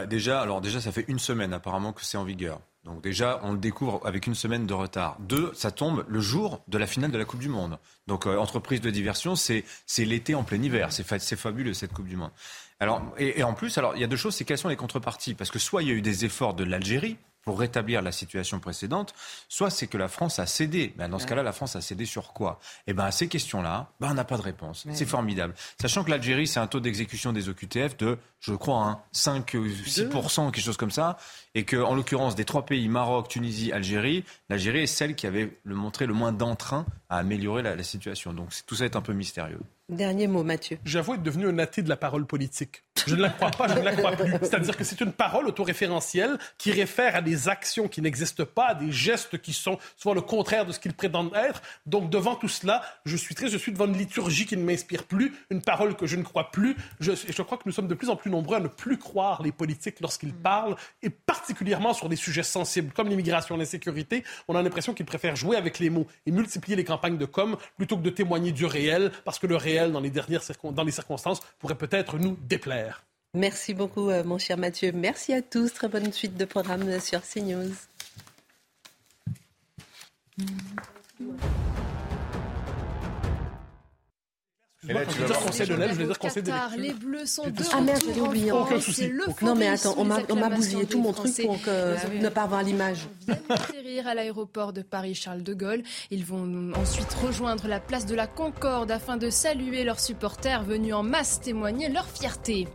Déjà, ça fait une semaine apparemment que c'est en vigueur. Donc déjà, on le découvre avec une semaine de retard. 2, ça tombe le jour de la finale de la Coupe du Monde. Donc entreprise de diversion, c'est l'été en plein hiver. C'est fabuleux cette Coupe du Monde. Alors, et en plus, il y a 2 choses, c'est quelles sont les contreparties? Parce que soit il y a eu des efforts de l'Algérie pour rétablir la situation précédente, soit c'est que la France a cédé. Dans ce cas-là, la France a cédé sur quoi? À ces questions-là, on n'a pas de réponse. C'est formidable. Sachant que l'Algérie, c'est un taux d'exécution des OQTF de, je crois, 5 ou 6%, quelque chose comme ça, et que, en l'occurrence, des 3 pays, Maroc, Tunisie, Algérie, l'Algérie est celle qui avait montré le moins d'entrain à améliorer la situation. Donc tout ça est un peu mystérieux. Dernier mot, Mathieu. J'avoue être devenu un athée de la parole politique. Je ne la crois pas, je ne la crois plus. C'est-à-dire que c'est une parole autoréférentielle qui réfère à des actions qui n'existent pas, à des gestes qui sont souvent le contraire de ce qu'ils prétendent être. Donc devant tout cela, je suis devant une liturgie qui ne m'inspire plus, une parole que je ne crois plus. Je crois que nous sommes de plus en plus nombreux à ne plus croire les politiques lorsqu'ils parlent, et particulièrement sur des sujets sensibles comme l'immigration, l'insécurité. On a l'impression qu'ils préfèrent jouer avec les mots et multiplier les campagnes de com plutôt que de témoigner du réel, parce que le réel, dans les circonstances, pourrait peut-être nous déplaire. Merci beaucoup, mon cher Mathieu. Merci à tous. Très bonne suite de programme sur CNews. Je veux dire Conseil de l'Est, je veux dire Conseil de l'Est. Les Bleus sont de retour en France. Non mais attends, on m'a bousillé tout mon truc pour ne pas avoir l'image. Ils viennent d'atterrir à l'aéroport de Paris Charles de Gaulle. Ils vont ensuite rejoindre la place de la Concorde afin de saluer leurs supporters venus en masse témoigner leur fierté.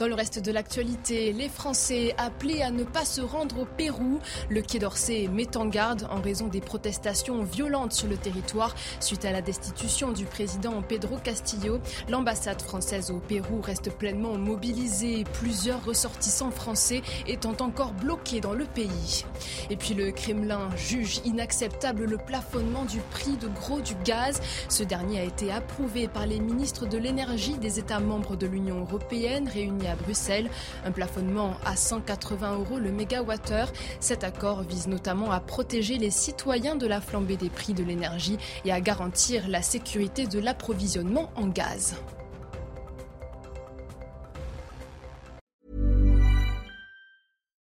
Dans le reste de l'actualité, les Français appelés à ne pas se rendre au Pérou. Le Quai d'Orsay met en garde en raison des protestations violentes sur le territoire suite à la destitution du président Pedro Castillo. L'ambassade française au Pérou reste pleinement mobilisée. Plusieurs ressortissants français étant encore bloqués dans le pays. Et puis le Kremlin juge inacceptable le plafonnement du prix de gros du gaz. Ce dernier a été approuvé par les ministres de l'énergie des États membres de l'Union européenne réunis à Bruxelles. Un plafonnement à 180 € le mégawattheure. Cet accord vise notamment à protéger les citoyens de la flambée des prix de l'énergie et à garantir la sécurité de l'approvisionnement en gaz.